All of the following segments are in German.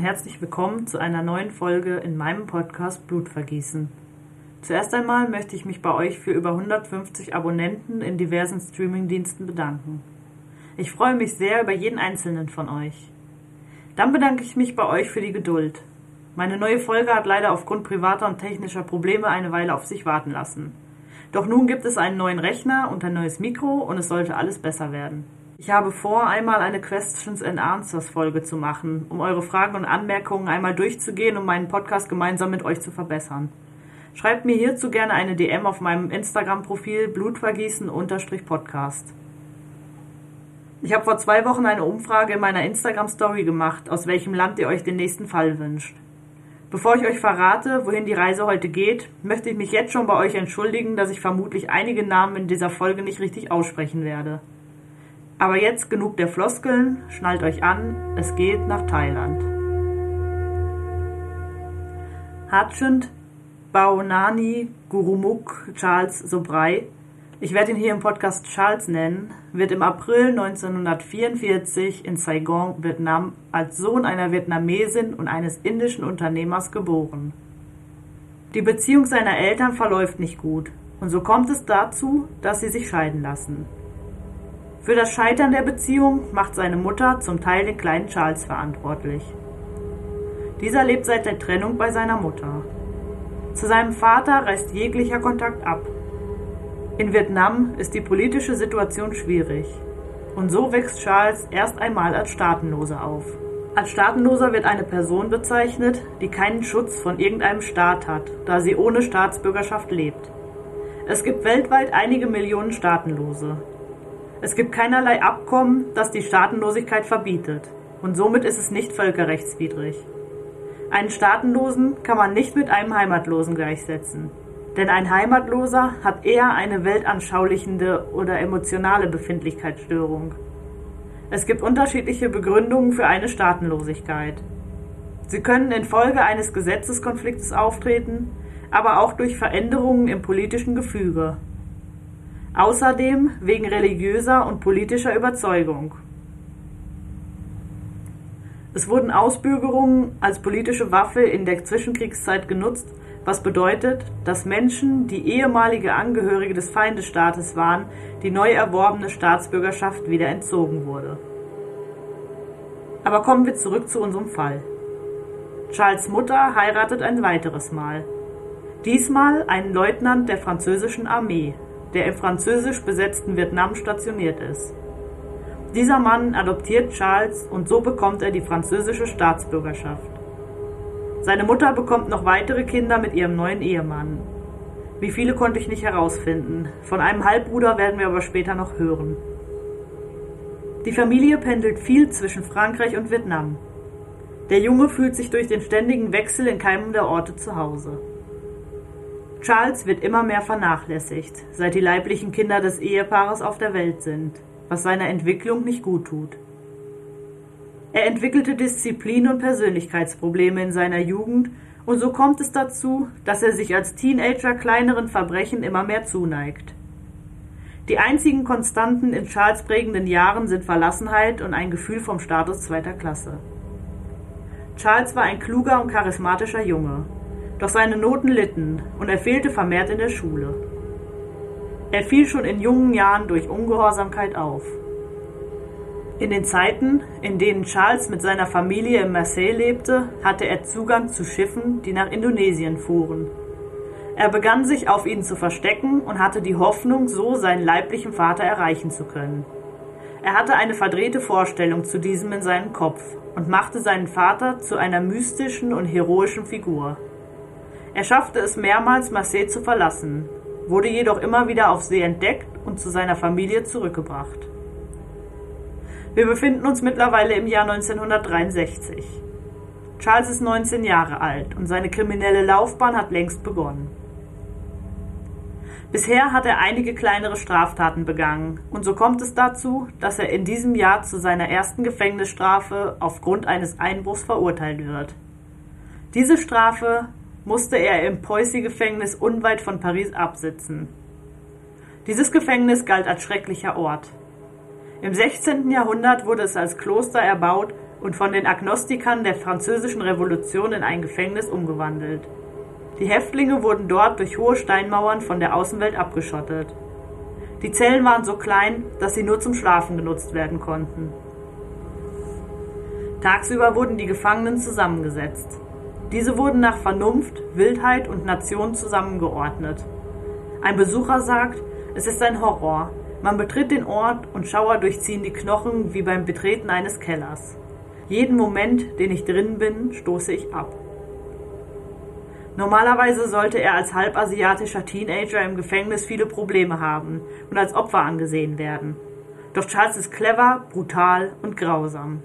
herzlich willkommen zu einer neuen Folge in meinem Podcast Blutvergießen. Zuerst einmal möchte ich mich bei euch für über 150 Abonnenten in diversen Streamingdiensten bedanken. Ich freue mich sehr über jeden einzelnen von euch. Dann bedanke ich mich bei euch für die Geduld. Meine neue Folge hat leider aufgrund privater und technischer Probleme eine Weile auf sich warten lassen. Doch nun gibt es einen neuen Rechner und ein neues Mikro und es sollte alles besser werden. Ich habe vor, einmal eine Questions and Answers Folge zu machen, um eure Fragen und Anmerkungen einmal durchzugehen und meinen Podcast gemeinsam mit euch zu verbessern. Schreibt mir hierzu gerne eine DM auf meinem Instagram-Profil blutvergießen_podcast. Ich habe vor 2 Wochen eine Umfrage in meiner Instagram-Story gemacht, aus welchem Land ihr euch den nächsten Fall wünscht. Bevor ich euch verrate, wohin die Reise heute geht, möchte ich mich jetzt schon bei euch entschuldigen, dass ich vermutlich einige Namen in dieser Folge nicht richtig aussprechen werde. Aber jetzt genug der Floskeln, schnallt euch an, es geht nach Thailand. Hatschend Baonani Gurumukh Charles Sobhraj, ich werde ihn hier im Podcast Charles nennen, wird im April 1944 in Saigon, Vietnam, als Sohn einer Vietnamesin und eines indischen Unternehmers geboren. Die Beziehung seiner Eltern verläuft nicht gut und so kommt es dazu, dass sie sich scheiden lassen. Für das Scheitern der Beziehung macht seine Mutter zum Teil den kleinen Charles verantwortlich. Dieser lebt seit der Trennung bei seiner Mutter. Zu seinem Vater reißt jeglicher Kontakt ab. In Vietnam ist die politische Situation schwierig und so wächst Charles erst einmal als Staatenloser auf. Als Staatenloser wird eine Person bezeichnet, die keinen Schutz von irgendeinem Staat hat, da sie ohne Staatsbürgerschaft lebt. Es gibt weltweit einige Millionen Staatenlose. Es gibt keinerlei Abkommen, das die Staatenlosigkeit verbietet und somit ist es nicht völkerrechtswidrig. Einen Staatenlosen kann man nicht mit einem Heimatlosen gleichsetzen. Denn ein Heimatloser hat eher eine weltanschaulichende oder emotionale Befindlichkeitsstörung. Es gibt unterschiedliche Begründungen für eine Staatenlosigkeit. Sie können infolge eines Gesetzeskonfliktes auftreten, aber auch durch Veränderungen im politischen Gefüge. Außerdem wegen religiöser und politischer Überzeugung. Es wurden Ausbürgerungen als politische Waffe in der Zwischenkriegszeit genutzt, was bedeutet, dass Menschen, die ehemalige Angehörige des Feindesstaates waren, die neu erworbene Staatsbürgerschaft wieder entzogen wurde. Aber kommen wir zurück zu unserem Fall. Charles' Mutter heiratet ein weiteres Mal. Diesmal einen Leutnant der französischen Armee, der im französisch besetzten Vietnam stationiert ist. Dieser Mann adoptiert Charles und so bekommt er die französische Staatsbürgerschaft. Seine Mutter bekommt noch weitere Kinder mit ihrem neuen Ehemann. Wie viele konnte ich nicht herausfinden. Von einem Halbbruder werden wir aber später noch hören. Die Familie pendelt viel zwischen Frankreich und Vietnam. Der Junge fühlt sich durch den ständigen Wechsel in keinem der Orte zu Hause. Charles wird immer mehr vernachlässigt, seit die leiblichen Kinder des Ehepaares auf der Welt sind, was seiner Entwicklung nicht gut tut. Er entwickelte Disziplin- und Persönlichkeitsprobleme in seiner Jugend und so kommt es dazu, dass er sich als Teenager kleineren Verbrechen immer mehr zuneigt. Die einzigen Konstanten in Charles prägenden Jahren sind Verlassenheit und ein Gefühl vom Status zweiter Klasse. Charles war ein kluger und charismatischer Junge, doch seine Noten litten und er fehlte vermehrt in der Schule. Er fiel schon in jungen Jahren durch Ungehorsamkeit auf. In den Zeiten, in denen Charles mit seiner Familie in Marseille lebte, hatte er Zugang zu Schiffen, die nach Indonesien fuhren. Er begann sich auf ihnen zu verstecken und hatte die Hoffnung, so seinen leiblichen Vater erreichen zu können. Er hatte eine verdrehte Vorstellung zu diesem in seinem Kopf und machte seinen Vater zu einer mystischen und heroischen Figur. Er schaffte es mehrmals, Marseille zu verlassen, wurde jedoch immer wieder auf See entdeckt und zu seiner Familie zurückgebracht. Wir befinden uns mittlerweile im Jahr 1963. Charles ist 19 Jahre alt und seine kriminelle Laufbahn hat längst begonnen. Bisher hat er einige kleinere Straftaten begangen und so kommt es dazu, dass er in diesem Jahr zu seiner ersten Gefängnisstrafe aufgrund eines Einbruchs verurteilt wird. Diese Strafe musste er im Poissy-Gefängnis unweit von Paris absitzen. Dieses Gefängnis galt als schrecklicher Ort. Im 16. Jahrhundert wurde es als Kloster erbaut und von den Agnostikern der Französischen Revolution in ein Gefängnis umgewandelt. Die Häftlinge wurden dort durch hohe Steinmauern von der Außenwelt abgeschottet. Die Zellen waren so klein, dass sie nur zum Schlafen genutzt werden konnten. Tagsüber wurden die Gefangenen zusammengesetzt. Diese wurden nach Vernunft, Wildheit und Nation zusammengeordnet. Ein Besucher sagt, es ist ein Horror. Man betritt den Ort und Schauer durchziehen die Knochen wie beim Betreten eines Kellers. Jeden Moment, den ich drin bin, stoße ich ab. Normalerweise sollte er als halbasiatischer Teenager im Gefängnis viele Probleme haben und als Opfer angesehen werden. Doch Charles ist clever, brutal und grausam.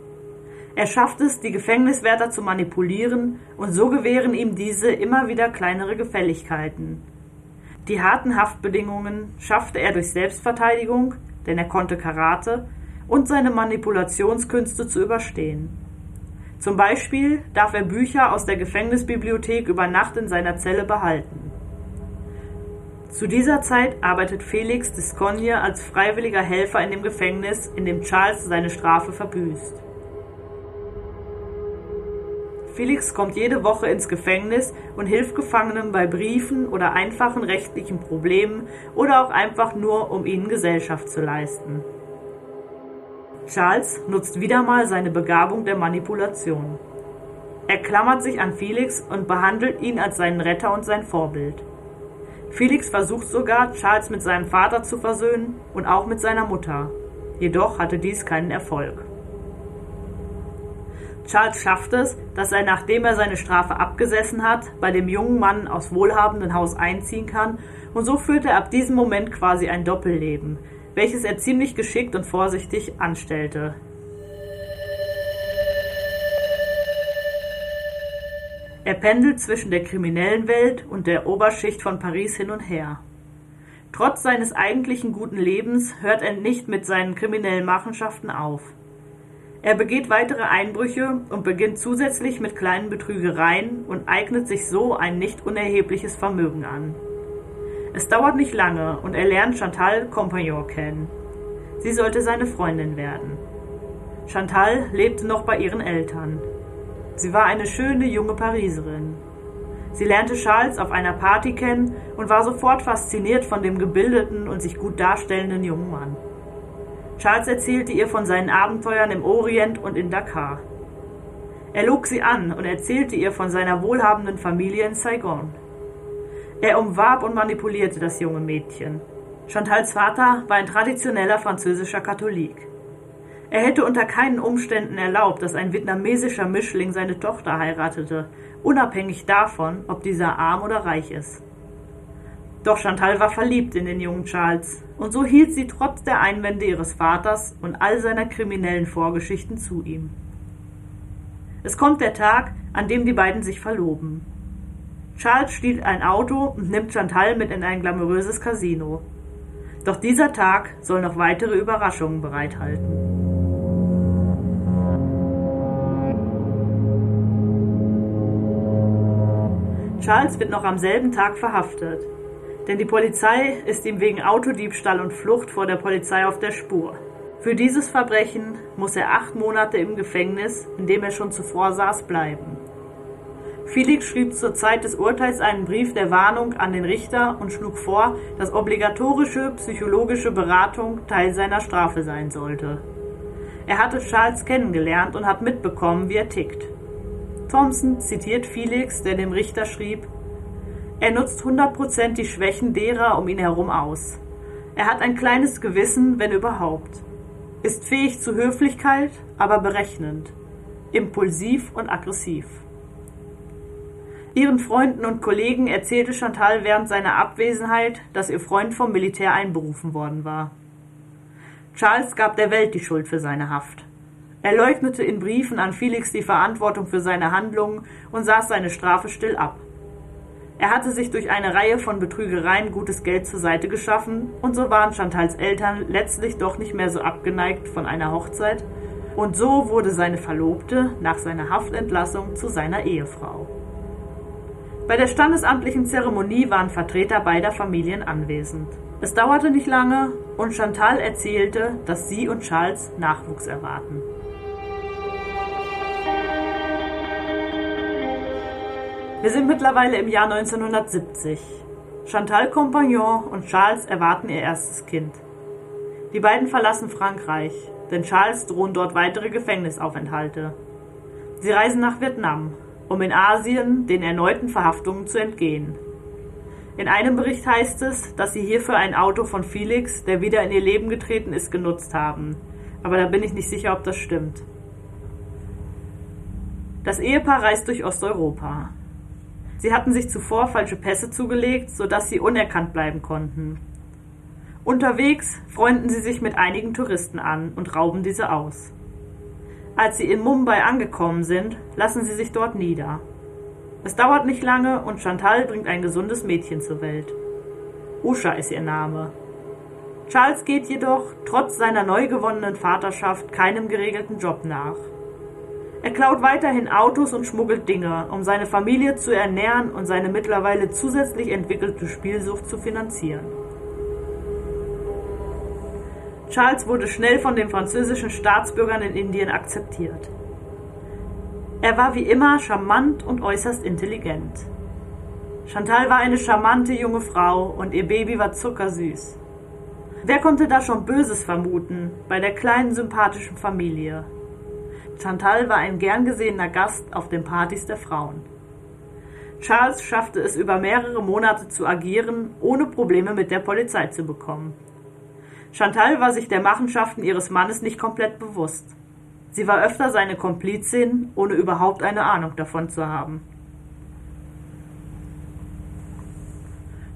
Er schafft es, die Gefängniswärter zu manipulieren, und so gewähren ihm diese immer wieder kleinere Gefälligkeiten. Die harten Haftbedingungen schaffte er durch Selbstverteidigung, denn er konnte Karate, und seine Manipulationskünste zu überstehen. Zum Beispiel darf er Bücher aus der Gefängnisbibliothek über Nacht in seiner Zelle behalten. Zu dieser Zeit arbeitet Felix Descogne als freiwilliger Helfer in dem Gefängnis, in dem Charles seine Strafe verbüßt. Felix kommt jede Woche ins Gefängnis und hilft Gefangenen bei Briefen oder einfachen rechtlichen Problemen oder auch einfach nur, um ihnen Gesellschaft zu leisten. Charles nutzt wieder mal seine Begabung der Manipulation. Er klammert sich an Felix und behandelt ihn als seinen Retter und sein Vorbild. Felix versucht sogar, Charles mit seinem Vater zu versöhnen und auch mit seiner Mutter. Jedoch hatte dies keinen Erfolg. Charles schafft es, dass er, nachdem er seine Strafe abgesessen hat, bei dem jungen Mann aus wohlhabendem Haus einziehen kann, und so führt er ab diesem Moment quasi ein Doppelleben, welches er ziemlich geschickt und vorsichtig anstellte. Er pendelt zwischen der kriminellen Welt und der Oberschicht von Paris hin und her. Trotz seines eigentlichen guten Lebens hört er nicht mit seinen kriminellen Machenschaften auf. Er begeht weitere Einbrüche und beginnt zusätzlich mit kleinen Betrügereien und eignet sich so ein nicht unerhebliches Vermögen an. Es dauert nicht lange und er lernt Chantal Compagnon kennen. Sie sollte seine Freundin werden. Chantal lebte noch bei ihren Eltern. Sie war eine schöne junge Pariserin. Sie lernte Charles auf einer Party kennen und war sofort fasziniert von dem gebildeten und sich gut darstellenden jungen Mann. Charles erzählte ihr von seinen Abenteuern im Orient und in Dakar. Er log sie an und erzählte ihr von seiner wohlhabenden Familie in Saigon. Er umwarb und manipulierte das junge Mädchen. Chantals Vater war ein traditioneller französischer Katholik. Er hätte unter keinen Umständen erlaubt, dass ein vietnamesischer Mischling seine Tochter heiratete, unabhängig davon, ob dieser arm oder reich ist. Doch Chantal war verliebt in den jungen Charles und so hielt sie trotz der Einwände ihres Vaters und all seiner kriminellen Vorgeschichten zu ihm. Es kommt der Tag, an dem die beiden sich verloben. Charles stiehlt ein Auto und nimmt Chantal mit in ein glamouröses Casino. Doch dieser Tag soll noch weitere Überraschungen bereithalten. Charles wird noch am selben Tag verhaftet. Denn die Polizei ist ihm wegen Autodiebstahl und Flucht vor der Polizei auf der Spur. Für dieses Verbrechen muss er 8 Monate im Gefängnis, in dem er schon zuvor saß, bleiben. Felix schrieb zur Zeit des Urteils einen Brief der Warnung an den Richter und schlug vor, dass obligatorische psychologische Beratung Teil seiner Strafe sein sollte. Er hatte Charles kennengelernt und hat mitbekommen, wie er tickt. Thompson zitiert Felix, der dem Richter schrieb: Er nutzt 100% die Schwächen derer um ihn herum aus. Er hat ein kleines Gewissen, wenn überhaupt. Ist fähig zu Höflichkeit, aber berechnend. Impulsiv und aggressiv. Ihren Freunden und Kollegen erzählte Chantal während seiner Abwesenheit, dass ihr Freund vom Militär einberufen worden war. Charles gab der Welt die Schuld für seine Haft. Er leugnete in Briefen an Felix die Verantwortung für seine Handlungen und saß seine Strafe still ab. Er hatte sich durch eine Reihe von Betrügereien gutes Geld zur Seite geschaffen und so waren Chantals Eltern letztlich doch nicht mehr so abgeneigt von einer Hochzeit und so wurde seine Verlobte nach seiner Haftentlassung zu seiner Ehefrau. Bei der standesamtlichen Zeremonie waren Vertreter beider Familien anwesend. Es dauerte nicht lange und Chantal erzählte, dass sie und Charles Nachwuchs erwarten. Wir sind mittlerweile im Jahr 1970. Chantal Compagnon und Charles erwarten ihr erstes Kind. Die beiden verlassen Frankreich, denn Charles drohen dort weitere Gefängnisaufenthalte. Sie reisen nach Vietnam, um in Asien den erneuten Verhaftungen zu entgehen. In einem Bericht heißt es, dass sie hierfür ein Auto von Felix, der wieder in ihr Leben getreten ist, genutzt haben. Aber da bin ich nicht sicher, ob das stimmt. Das Ehepaar reist durch Osteuropa. Sie hatten sich zuvor falsche Pässe zugelegt, sodass sie unerkannt bleiben konnten. Unterwegs freunden sie sich mit einigen Touristen an und rauben diese aus. Als sie in Mumbai angekommen sind, lassen sie sich dort nieder. Es dauert nicht lange und Chantal bringt ein gesundes Mädchen zur Welt. Usha ist ihr Name. Charles geht jedoch, trotz seiner neu gewonnenen Vaterschaft, keinem geregelten Job nach. Er klaut weiterhin Autos und schmuggelt Dinge, um seine Familie zu ernähren und seine mittlerweile zusätzlich entwickelte Spielsucht zu finanzieren. Charles wurde schnell von den französischen Staatsbürgern in Indien akzeptiert. Er war wie immer charmant und äußerst intelligent. Chantal war eine charmante junge Frau und ihr Baby war zuckersüß. Wer konnte da schon Böses vermuten bei der kleinen sympathischen Familie? Chantal war ein gern gesehener Gast auf den Partys der Frauen. Charles schaffte es über mehrere Monate zu agieren, ohne Probleme mit der Polizei zu bekommen. Chantal war sich der Machenschaften ihres Mannes nicht komplett bewusst. Sie war öfter seine Komplizin, ohne überhaupt eine Ahnung davon zu haben.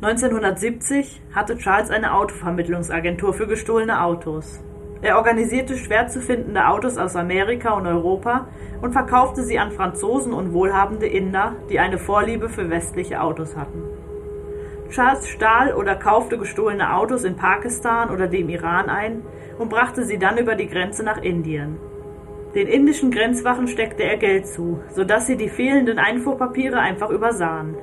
1970 hatte Charles eine Autovermittlungsagentur für gestohlene Autos. Er organisierte schwer zu findende Autos aus Amerika und Europa und verkaufte sie an Franzosen und wohlhabende Inder, die eine Vorliebe für westliche Autos hatten. Charles stahl oder kaufte gestohlene Autos in Pakistan oder dem Iran ein und brachte sie dann über die Grenze nach Indien. Den indischen Grenzwachen steckte er Geld zu, sodass sie die fehlenden Einfuhrpapiere einfach übersahen.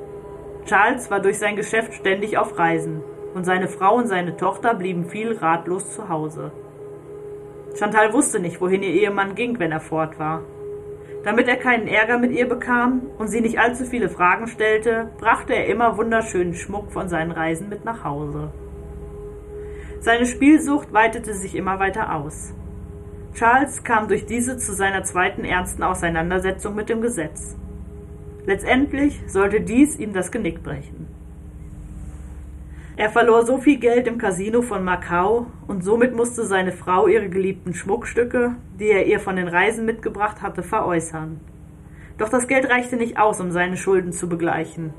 Charles war durch sein Geschäft ständig auf Reisen und seine Frau und seine Tochter blieben viel ratlos zu Hause. Chantal wusste nicht, wohin ihr Ehemann ging, wenn er fort war. Damit er keinen Ärger mit ihr bekam und sie nicht allzu viele Fragen stellte, brachte er immer wunderschönen Schmuck von seinen Reisen mit nach Hause. Seine Spielsucht weitete sich immer weiter aus. Charles kam durch diese zu seiner zweiten ernsten Auseinandersetzung mit dem Gesetz. Letztendlich sollte dies ihm das Genick brechen. Er verlor so viel Geld im Casino von Macau und somit musste seine Frau ihre geliebten Schmuckstücke, die er ihr von den Reisen mitgebracht hatte, veräußern. Doch das Geld reichte nicht aus, um seine Schulden zu begleichen.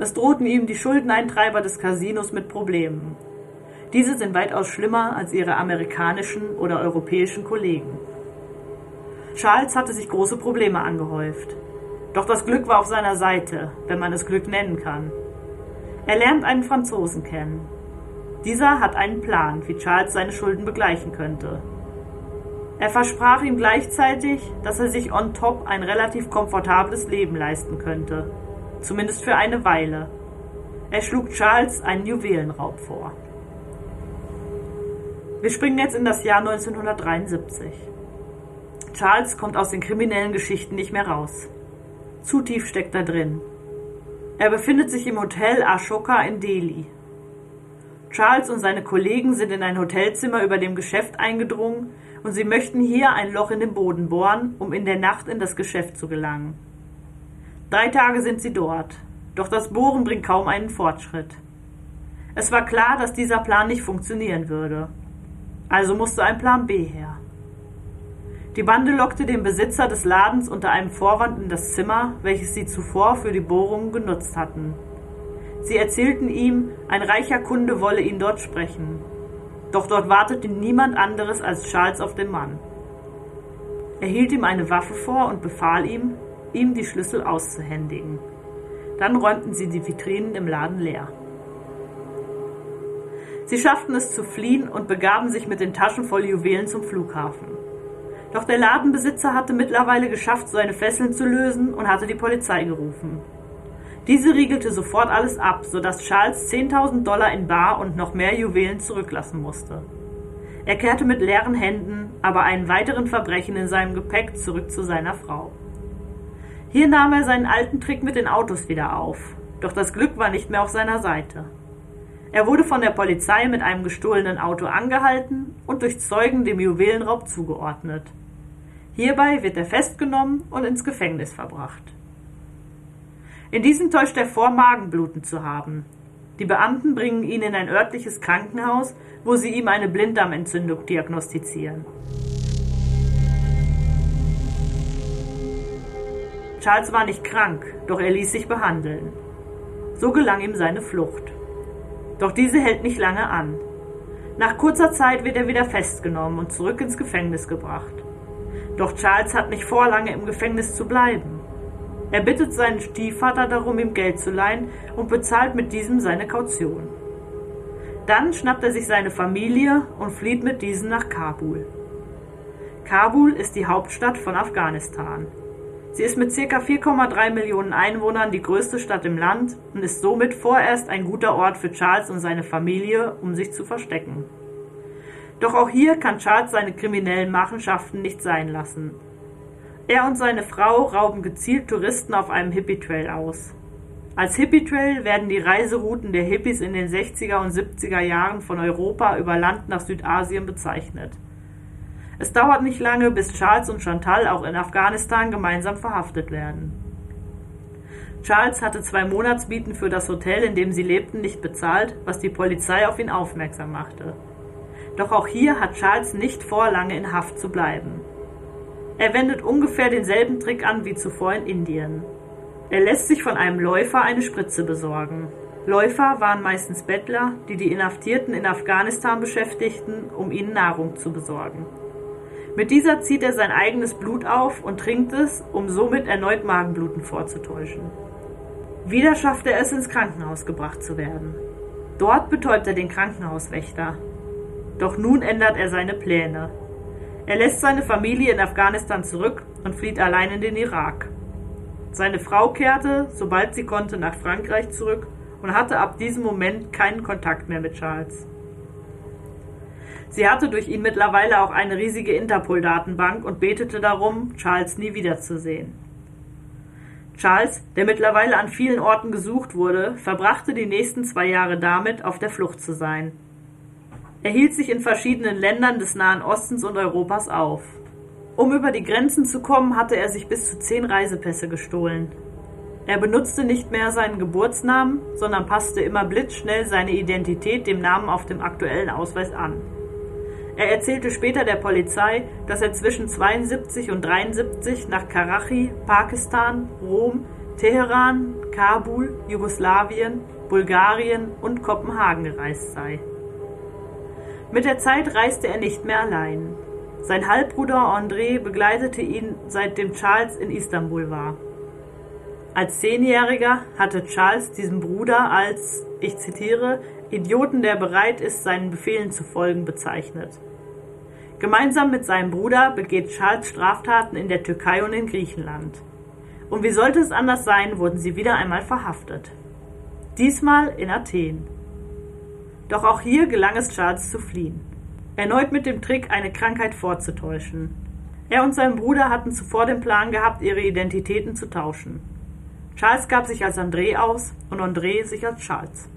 Es drohten ihm die Schuldeneintreiber des Casinos mit Problemen. Diese sind weitaus schlimmer als ihre amerikanischen oder europäischen Kollegen. Charles hatte sich große Probleme angehäuft. Doch das Glück war auf seiner Seite, wenn man es Glück nennen kann. Er lernt einen Franzosen kennen. Dieser hat einen Plan, wie Charles seine Schulden begleichen könnte. Er versprach ihm gleichzeitig, dass er sich on top ein relativ komfortables Leben leisten könnte. Zumindest für eine Weile. Er schlug Charles einen Juwelenraub vor. Wir springen jetzt in das Jahr 1973. Charles kommt aus den kriminellen Geschichten nicht mehr raus. Zu tief steckt er drin. Er befindet sich im Hotel Ashoka in Delhi. Charles und seine Kollegen sind in ein Hotelzimmer über dem Geschäft eingedrungen und sie möchten hier ein Loch in den Boden bohren, um in der Nacht in das Geschäft zu gelangen. 3 Tage sind sie dort, doch das Bohren bringt kaum einen Fortschritt. Es war klar, dass dieser Plan nicht funktionieren würde. Also musste ein Plan B her. Die Bande lockte den Besitzer des Ladens unter einem Vorwand in das Zimmer, welches sie zuvor für die Bohrungen genutzt hatten. Sie erzählten ihm, ein reicher Kunde wolle ihn dort sprechen. Doch dort wartete niemand anderes als Charles auf den Mann. Er hielt ihm eine Waffe vor und befahl ihm, ihm die Schlüssel auszuhändigen. Dann räumten sie die Vitrinen im Laden leer. Sie schafften es zu fliehen und begaben sich mit den Taschen voll Juwelen zum Flughafen. Doch der Ladenbesitzer hatte mittlerweile geschafft, seine Fesseln zu lösen und hatte die Polizei gerufen. Diese riegelte sofort alles ab, sodass Charles 10.000 Dollar in bar und noch mehr Juwelen zurücklassen musste. Er kehrte mit leeren Händen, aber einen weiteren Verbrechen in seinem Gepäck zurück zu seiner Frau. Hier nahm er seinen alten Trick mit den Autos wieder auf, doch das Glück war nicht mehr auf seiner Seite. Er wurde von der Polizei mit einem gestohlenen Auto angehalten und durch Zeugen dem Juwelenraub zugeordnet. Hierbei wird er festgenommen und ins Gefängnis verbracht. In diesem täuscht er vor, Magenbluten zu haben. Die Beamten bringen ihn in ein örtliches Krankenhaus, wo sie ihm eine Blinddarmentzündung diagnostizieren. Charles war nicht krank, doch er ließ sich behandeln. So gelang ihm seine Flucht. Doch diese hält nicht lange an. Nach kurzer Zeit wird er wieder festgenommen und zurück ins Gefängnis gebracht. Doch Charles hat nicht vor, lange im Gefängnis zu bleiben. Er bittet seinen Stiefvater darum, ihm Geld zu leihen und bezahlt mit diesem seine Kaution. Dann schnappt er sich seine Familie und flieht mit diesen nach Kabul. Kabul ist die Hauptstadt von Afghanistan. Sie ist mit ca. 4,3 Millionen Einwohnern die größte Stadt im Land und ist somit vorerst ein guter Ort für Charles und seine Familie, um sich zu verstecken. Doch auch hier kann Charles seine kriminellen Machenschaften nicht sein lassen. Er und seine Frau rauben gezielt Touristen auf einem Hippie-Trail aus. Als Hippie-Trail werden die Reiserouten der Hippies in den 60er und 70er Jahren von Europa über Land nach Südasien bezeichnet. Es dauert nicht lange, bis Charles und Chantal auch in Afghanistan gemeinsam verhaftet werden. Charles hatte 2 Monatsmieten für das Hotel, in dem sie lebten, nicht bezahlt, was die Polizei auf ihn aufmerksam machte. Doch auch hier hat Charles nicht vor, lange in Haft zu bleiben. Er wendet ungefähr denselben Trick an wie zuvor in Indien. Er lässt sich von einem Läufer eine Spritze besorgen. Läufer waren meistens Bettler, die die Inhaftierten in Afghanistan beschäftigten, um ihnen Nahrung zu besorgen. Mit dieser zieht er sein eigenes Blut auf und trinkt es, um somit erneut Magenbluten vorzutäuschen. Wieder schafft er es, ins Krankenhaus gebracht zu werden. Dort betäubt er den Krankenhauswächter. Doch nun ändert er seine Pläne. Er lässt seine Familie in Afghanistan zurück und flieht allein in den Irak. Seine Frau kehrte, sobald sie konnte, nach Frankreich zurück und hatte ab diesem Moment keinen Kontakt mehr mit Charles. Sie hatte durch ihn mittlerweile auch eine riesige Interpol-Datenbank und betete darum, Charles nie wiederzusehen. Charles, der mittlerweile an vielen Orten gesucht wurde, verbrachte die nächsten 2 Jahre damit, auf der Flucht zu sein. Er hielt sich in verschiedenen Ländern des Nahen Ostens und Europas auf. Um über die Grenzen zu kommen, hatte er sich bis zu 10 Reisepässe gestohlen. Er benutzte nicht mehr seinen Geburtsnamen, sondern passte immer blitzschnell seine Identität dem Namen auf dem aktuellen Ausweis an. Er erzählte später der Polizei, dass er zwischen 72 und 73 nach Karachi, Pakistan, Rom, Teheran, Kabul, Jugoslawien, Bulgarien und Kopenhagen gereist sei. Mit der Zeit reiste er nicht mehr allein. Sein Halbbruder André begleitete ihn, seitdem Charles in Istanbul war. Als 10-Jähriger hatte Charles diesen Bruder als, ich zitiere, Idioten, der bereit ist, seinen Befehlen zu folgen, bezeichnet. Gemeinsam mit seinem Bruder begeht Charles Straftaten in der Türkei und in Griechenland. Und wie sollte es anders sein, wurden sie wieder einmal verhaftet. Diesmal in Athen. Doch auch hier gelang es Charles zu fliehen. Erneut mit dem Trick, eine Krankheit vorzutäuschen. Er und sein Bruder hatten zuvor den Plan gehabt, ihre Identitäten zu tauschen. Charles gab sich als André aus und André sich als Charles.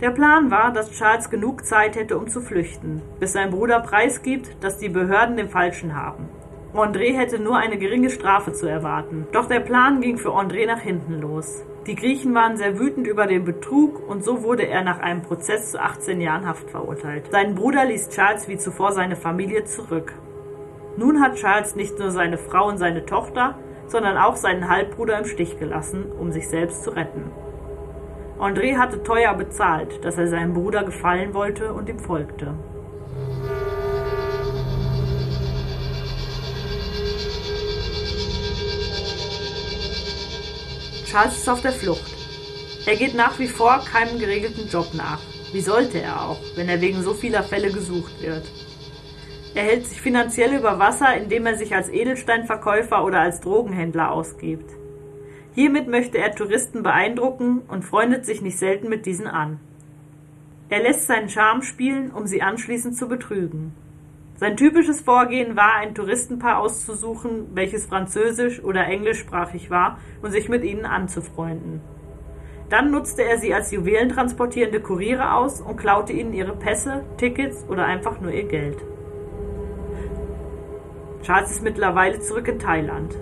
Der Plan war, dass Charles genug Zeit hätte, um zu flüchten, bis sein Bruder preisgibt, dass die Behörden den Falschen haben. André hätte nur eine geringe Strafe zu erwarten. Doch der Plan ging für André nach hinten los. Die Griechen waren sehr wütend über den Betrug und so wurde er nach einem Prozess zu 18 Jahren Haft verurteilt. Sein Bruder ließ Charles wie zuvor seine Familie zurück. Nun hat Charles nicht nur seine Frau und seine Tochter, sondern auch seinen Halbbruder im Stich gelassen, um sich selbst zu retten. André hatte teuer bezahlt, dass er seinem Bruder gefallen wollte und ihm folgte. Charles ist auf der Flucht. Er geht nach wie vor keinem geregelten Job nach. Wie sollte er auch, wenn er wegen so vieler Fälle gesucht wird? Er hält sich finanziell über Wasser, indem er sich als Edelsteinverkäufer oder als Drogenhändler ausgibt. Hiermit möchte er Touristen beeindrucken und freundet sich nicht selten mit diesen an. Er lässt seinen Charme spielen, um sie anschließend zu betrügen. Sein typisches Vorgehen war, ein Touristenpaar auszusuchen, welches französisch- oder englischsprachig war, und sich mit ihnen anzufreunden. Dann nutzte er sie als Juwelen transportierende Kuriere aus und klaute ihnen ihre Pässe, Tickets oder einfach nur ihr Geld. Charles ist mittlerweile zurück in Thailand.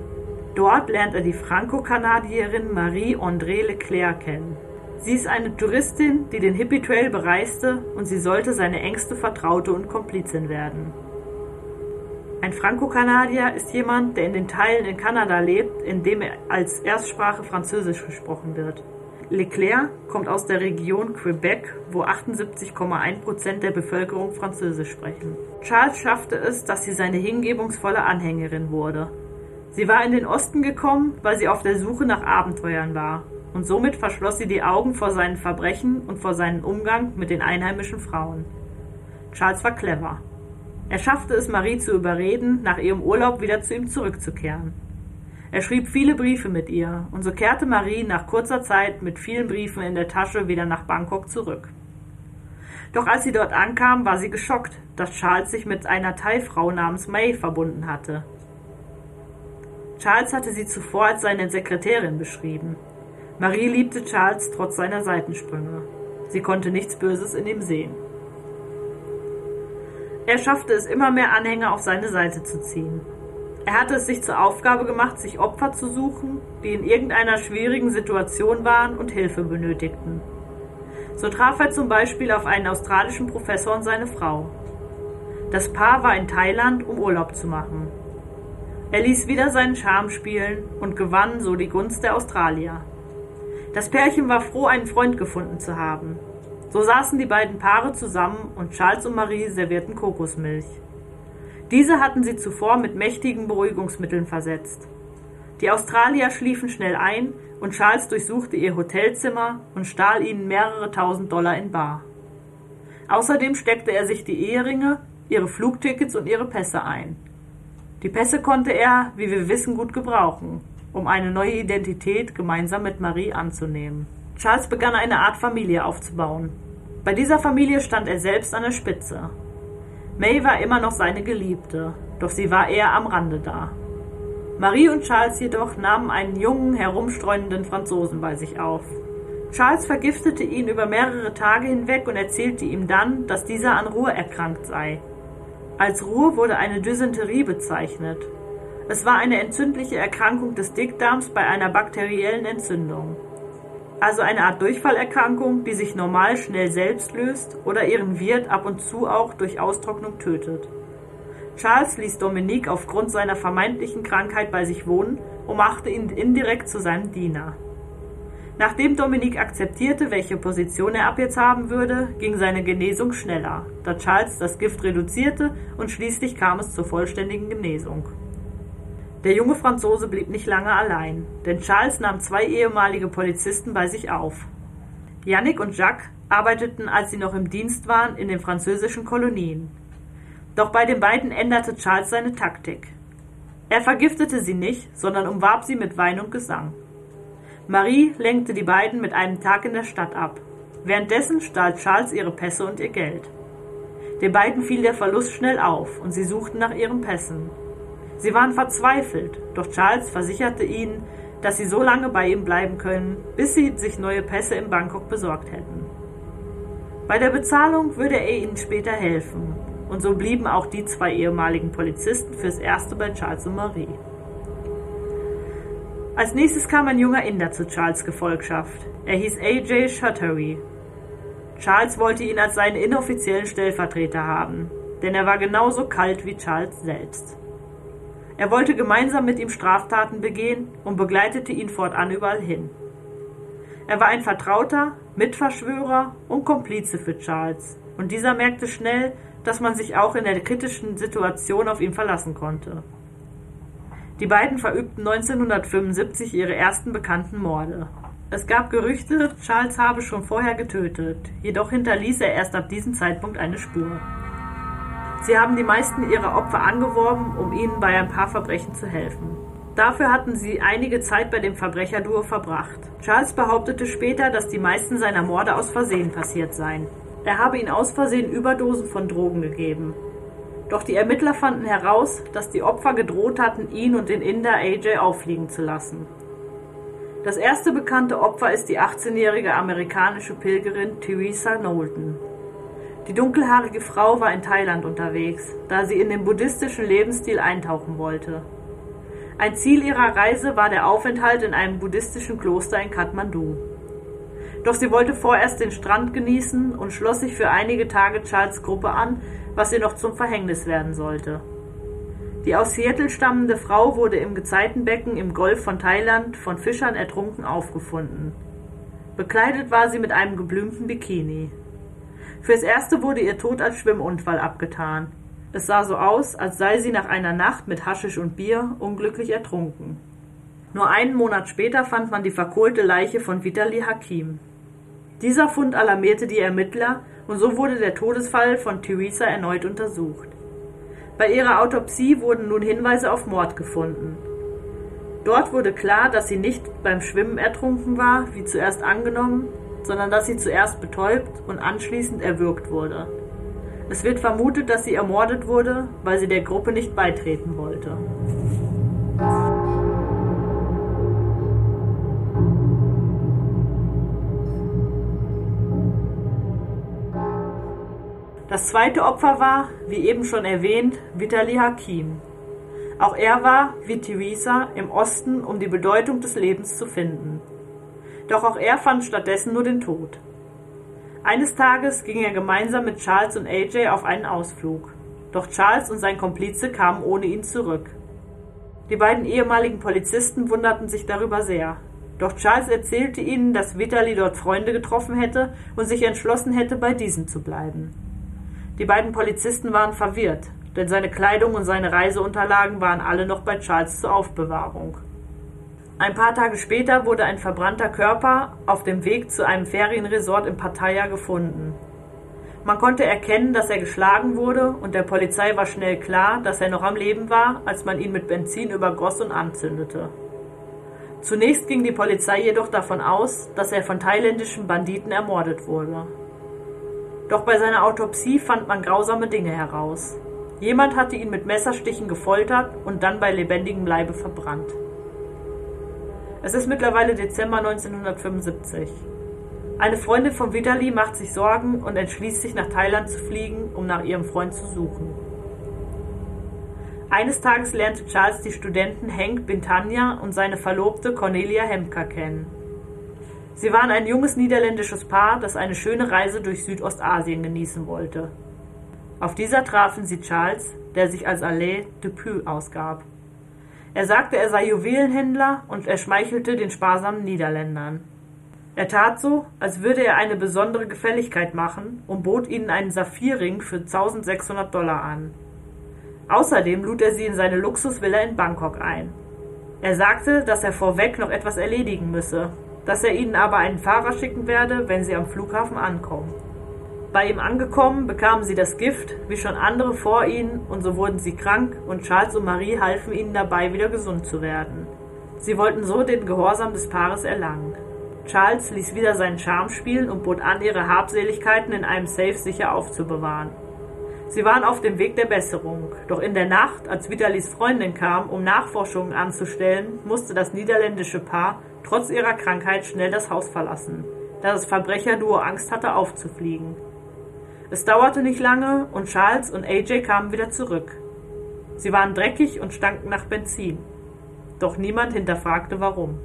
Dort lernt er die Franco-Kanadierin Marie-Andrée Leclerc kennen. Sie ist eine Touristin, die den Hippie-Trail bereiste, und sie sollte seine engste Vertraute und Komplizin werden. Ein Franco-Kanadier ist jemand, der in den Teilen in Kanada lebt, in dem als Erstsprache Französisch gesprochen wird. Leclerc kommt aus der Region Quebec, wo 78,1% der Bevölkerung Französisch sprechen. Charles schaffte es, dass sie seine hingebungsvolle Anhängerin wurde. Sie war in den Osten gekommen, weil sie auf der Suche nach Abenteuern war, und somit verschloss sie die Augen vor seinen Verbrechen und vor seinen Umgang mit den einheimischen Frauen. Charles war clever. Er schaffte es, Marie zu überreden, nach ihrem Urlaub wieder zu ihm zurückzukehren. Er schrieb viele Briefe mit ihr, und so kehrte Marie nach kurzer Zeit mit vielen Briefen in der Tasche wieder nach Bangkok zurück. Doch als sie dort ankam, war sie geschockt, dass Charles sich mit einer Thai-Frau namens May verbunden hatte. Charles hatte sie zuvor als seine Sekretärin beschrieben. Marie liebte Charles trotz seiner Seitensprünge. Sie konnte nichts Böses in ihm sehen. Er schaffte es, immer mehr Anhänger auf seine Seite zu ziehen. Er hatte es sich zur Aufgabe gemacht, sich Opfer zu suchen, die in irgendeiner schwierigen Situation waren und Hilfe benötigten. So traf er zum Beispiel auf einen australischen Professor und seine Frau. Das Paar war in Thailand, um Urlaub zu machen. Er ließ wieder seinen Charme spielen und gewann so die Gunst der Australier. Das Pärchen war froh, einen Freund gefunden zu haben. So saßen die beiden Paare zusammen und Charles und Marie servierten Kokosmilch. Diese hatten sie zuvor mit mächtigen Beruhigungsmitteln versetzt. Die Australier schliefen schnell ein und Charles durchsuchte ihr Hotelzimmer und stahl ihnen mehrere tausend $1.000 in bar. Außerdem steckte er sich die Eheringe, ihre Flugtickets und ihre Pässe ein. Die Pässe konnte er, wie wir wissen, gut gebrauchen, um eine neue Identität gemeinsam mit Marie anzunehmen. Charles begann eine Art Familie aufzubauen. Bei dieser Familie stand er selbst an der Spitze. May war immer noch seine Geliebte, doch sie war eher am Rande da. Marie und Charles jedoch nahmen einen jungen, herumstreunenden Franzosen bei sich auf. Charles vergiftete ihn über mehrere Tage hinweg und erzählte ihm dann, dass dieser an Ruhr erkrankt sei. Als Ruhr wurde eine Dysenterie bezeichnet. Es war eine entzündliche Erkrankung des Dickdarms bei einer bakteriellen Entzündung. Also eine Art Durchfallerkrankung, die sich normal schnell selbst löst oder ihren Wirt ab und zu auch durch Austrocknung tötet. Charles ließ Dominique aufgrund seiner vermeintlichen Krankheit bei sich wohnen und machte ihn indirekt zu seinem Diener. Nachdem Dominique akzeptierte, welche Position er ab jetzt haben würde, ging seine Genesung schneller, da Charles das Gift reduzierte und schließlich kam es zur vollständigen Genesung. Der junge Franzose blieb nicht lange allein, denn Charles nahm zwei ehemalige Polizisten bei sich auf. Yannick und Jacques arbeiteten, als sie noch im Dienst waren, in den französischen Kolonien. Doch bei den beiden änderte Charles seine Taktik. Er vergiftete sie nicht, sondern umwarb sie mit Wein und Gesang. Marie lenkte die beiden mit einem Tag in der Stadt ab. Währenddessen stahl Charles ihre Pässe und ihr Geld. Den beiden fiel der Verlust schnell auf und sie suchten nach ihren Pässen. Sie waren verzweifelt, doch Charles versicherte ihnen, dass sie so lange bei ihm bleiben können, bis sie sich neue Pässe in Bangkok besorgt hätten. Bei der Bezahlung würde er ihnen später helfen, und so blieben auch die zwei ehemaligen Polizisten fürs Erste bei Charles und Marie. Als nächstes kam ein junger Inder zu Charles' Gefolgschaft. Er hieß A.J. Shattery. Charles wollte ihn als seinen inoffiziellen Stellvertreter haben, denn er war genauso kalt wie Charles selbst. Er wollte gemeinsam mit ihm Straftaten begehen und begleitete ihn fortan überall hin. Er war ein Vertrauter, Mitverschwörer und Komplize für Charles, und dieser merkte schnell, dass man sich auch in der kritischen Situation auf ihn verlassen konnte. Die beiden verübten 1975 ihre ersten bekannten Morde. Es gab Gerüchte, Charles habe schon vorher getötet, jedoch hinterließ er erst ab diesem Zeitpunkt eine Spur. Sie haben die meisten ihrer Opfer angeworben, um ihnen bei ein paar Verbrechen zu helfen. Dafür hatten sie einige Zeit bei dem Verbrecherduo verbracht. Charles behauptete später, dass die meisten seiner Morde aus Versehen passiert seien. Er habe ihnen aus Versehen Überdosen von Drogen gegeben. Doch die Ermittler fanden heraus, dass die Opfer gedroht hatten, ihn und den Inder AJ auffliegen zu lassen. Das erste bekannte Opfer ist die 18-jährige amerikanische Pilgerin Theresa Knowlton. Die dunkelhaarige Frau war in Thailand unterwegs, da sie in den buddhistischen Lebensstil eintauchen wollte. Ein Ziel ihrer Reise war der Aufenthalt in einem buddhistischen Kloster in Kathmandu. Doch sie wollte vorerst den Strand genießen und schloss sich für einige Tage Charles' Gruppe an, was ihr noch zum Verhängnis werden sollte. Die aus Seattle stammende Frau wurde im Gezeitenbecken im Golf von Thailand von Fischern ertrunken aufgefunden. Bekleidet war sie mit einem geblümten Bikini. Fürs Erste wurde ihr Tod als Schwimmunfall abgetan. Es sah so aus, als sei sie nach einer Nacht mit Haschisch und Bier unglücklich ertrunken. Nur einen Monat später fand man die verkohlte Leiche von Vitali Hakim. Dieser Fund alarmierte die Ermittler und so wurde der Todesfall von Theresa erneut untersucht. Bei ihrer Autopsie wurden nun Hinweise auf Mord gefunden. Dort wurde klar, dass sie nicht beim Schwimmen ertrunken war, wie zuerst angenommen, sondern dass sie zuerst betäubt und anschließend erwürgt wurde. Es wird vermutet, dass sie ermordet wurde, weil sie der Gruppe nicht beitreten wollte. Das zweite Opfer war, wie eben schon erwähnt, Vitali Hakim. Auch er war, wie Theresa, im Osten, um die Bedeutung des Lebens zu finden. Doch auch er fand stattdessen nur den Tod. Eines Tages ging er gemeinsam mit Charles und AJ auf einen Ausflug. Doch Charles und sein Komplize kamen ohne ihn zurück. Die beiden ehemaligen Polizisten wunderten sich darüber sehr. Doch Charles erzählte ihnen, dass Vitali dort Freunde getroffen hätte und sich entschlossen hätte, bei diesen zu bleiben. Die beiden Polizisten waren verwirrt, denn seine Kleidung und seine Reiseunterlagen waren alle noch bei Charles zur Aufbewahrung. Ein paar Tage später wurde ein verbrannter Körper auf dem Weg zu einem Ferienresort in Pattaya gefunden. Man konnte erkennen, dass er geschlagen wurde und der Polizei war schnell klar, dass er noch am Leben war, als man ihn mit Benzin übergoss und anzündete. Zunächst ging die Polizei jedoch davon aus, dass er von thailändischen Banditen ermordet wurde. Doch bei seiner Autopsie fand man grausame Dinge heraus. Jemand hatte ihn mit Messerstichen gefoltert und dann bei lebendigem Leibe verbrannt. Es ist mittlerweile Dezember 1975. Eine Freundin von Vitali macht sich Sorgen und entschließt sich, nach Thailand zu fliegen, um nach ihrem Freund zu suchen. Eines Tages lernte Charles die Studenten Henk Bintania und seine Verlobte Cornelia Hemka kennen. Sie waren ein junges niederländisches Paar, das eine schöne Reise durch Südostasien genießen wollte. Auf dieser trafen sie Charles, der sich als Alain Dupuy ausgab. Er sagte, er sei Juwelenhändler und er schmeichelte den sparsamen Niederländern. Er tat so, als würde er eine besondere Gefälligkeit machen und bot ihnen einen Saphirring für 1600 $ an. Außerdem lud er sie in seine Luxusvilla in Bangkok ein. Er sagte, dass er vorweg noch etwas erledigen müsse, dass er ihnen aber einen Fahrer schicken werde, wenn sie am Flughafen ankommen. Bei ihm angekommen bekamen sie das Gift, wie schon andere vor ihnen, und so wurden sie krank und Charles und Marie halfen ihnen dabei, wieder gesund zu werden. Sie wollten so den Gehorsam des Paares erlangen. Charles ließ wieder seinen Charme spielen und bot an, ihre Habseligkeiten in einem Safe sicher aufzubewahren. Sie waren auf dem Weg der Besserung, doch in der Nacht, als Vitalis Freundin kam, um Nachforschungen anzustellen, musste das niederländische Paar trotz ihrer Krankheit schnell das Haus verlassen, da das Verbrecherduo Angst hatte, aufzufliegen. Es dauerte nicht lange und Charles und AJ kamen wieder zurück. Sie waren dreckig und stanken nach Benzin. Doch niemand hinterfragte, warum.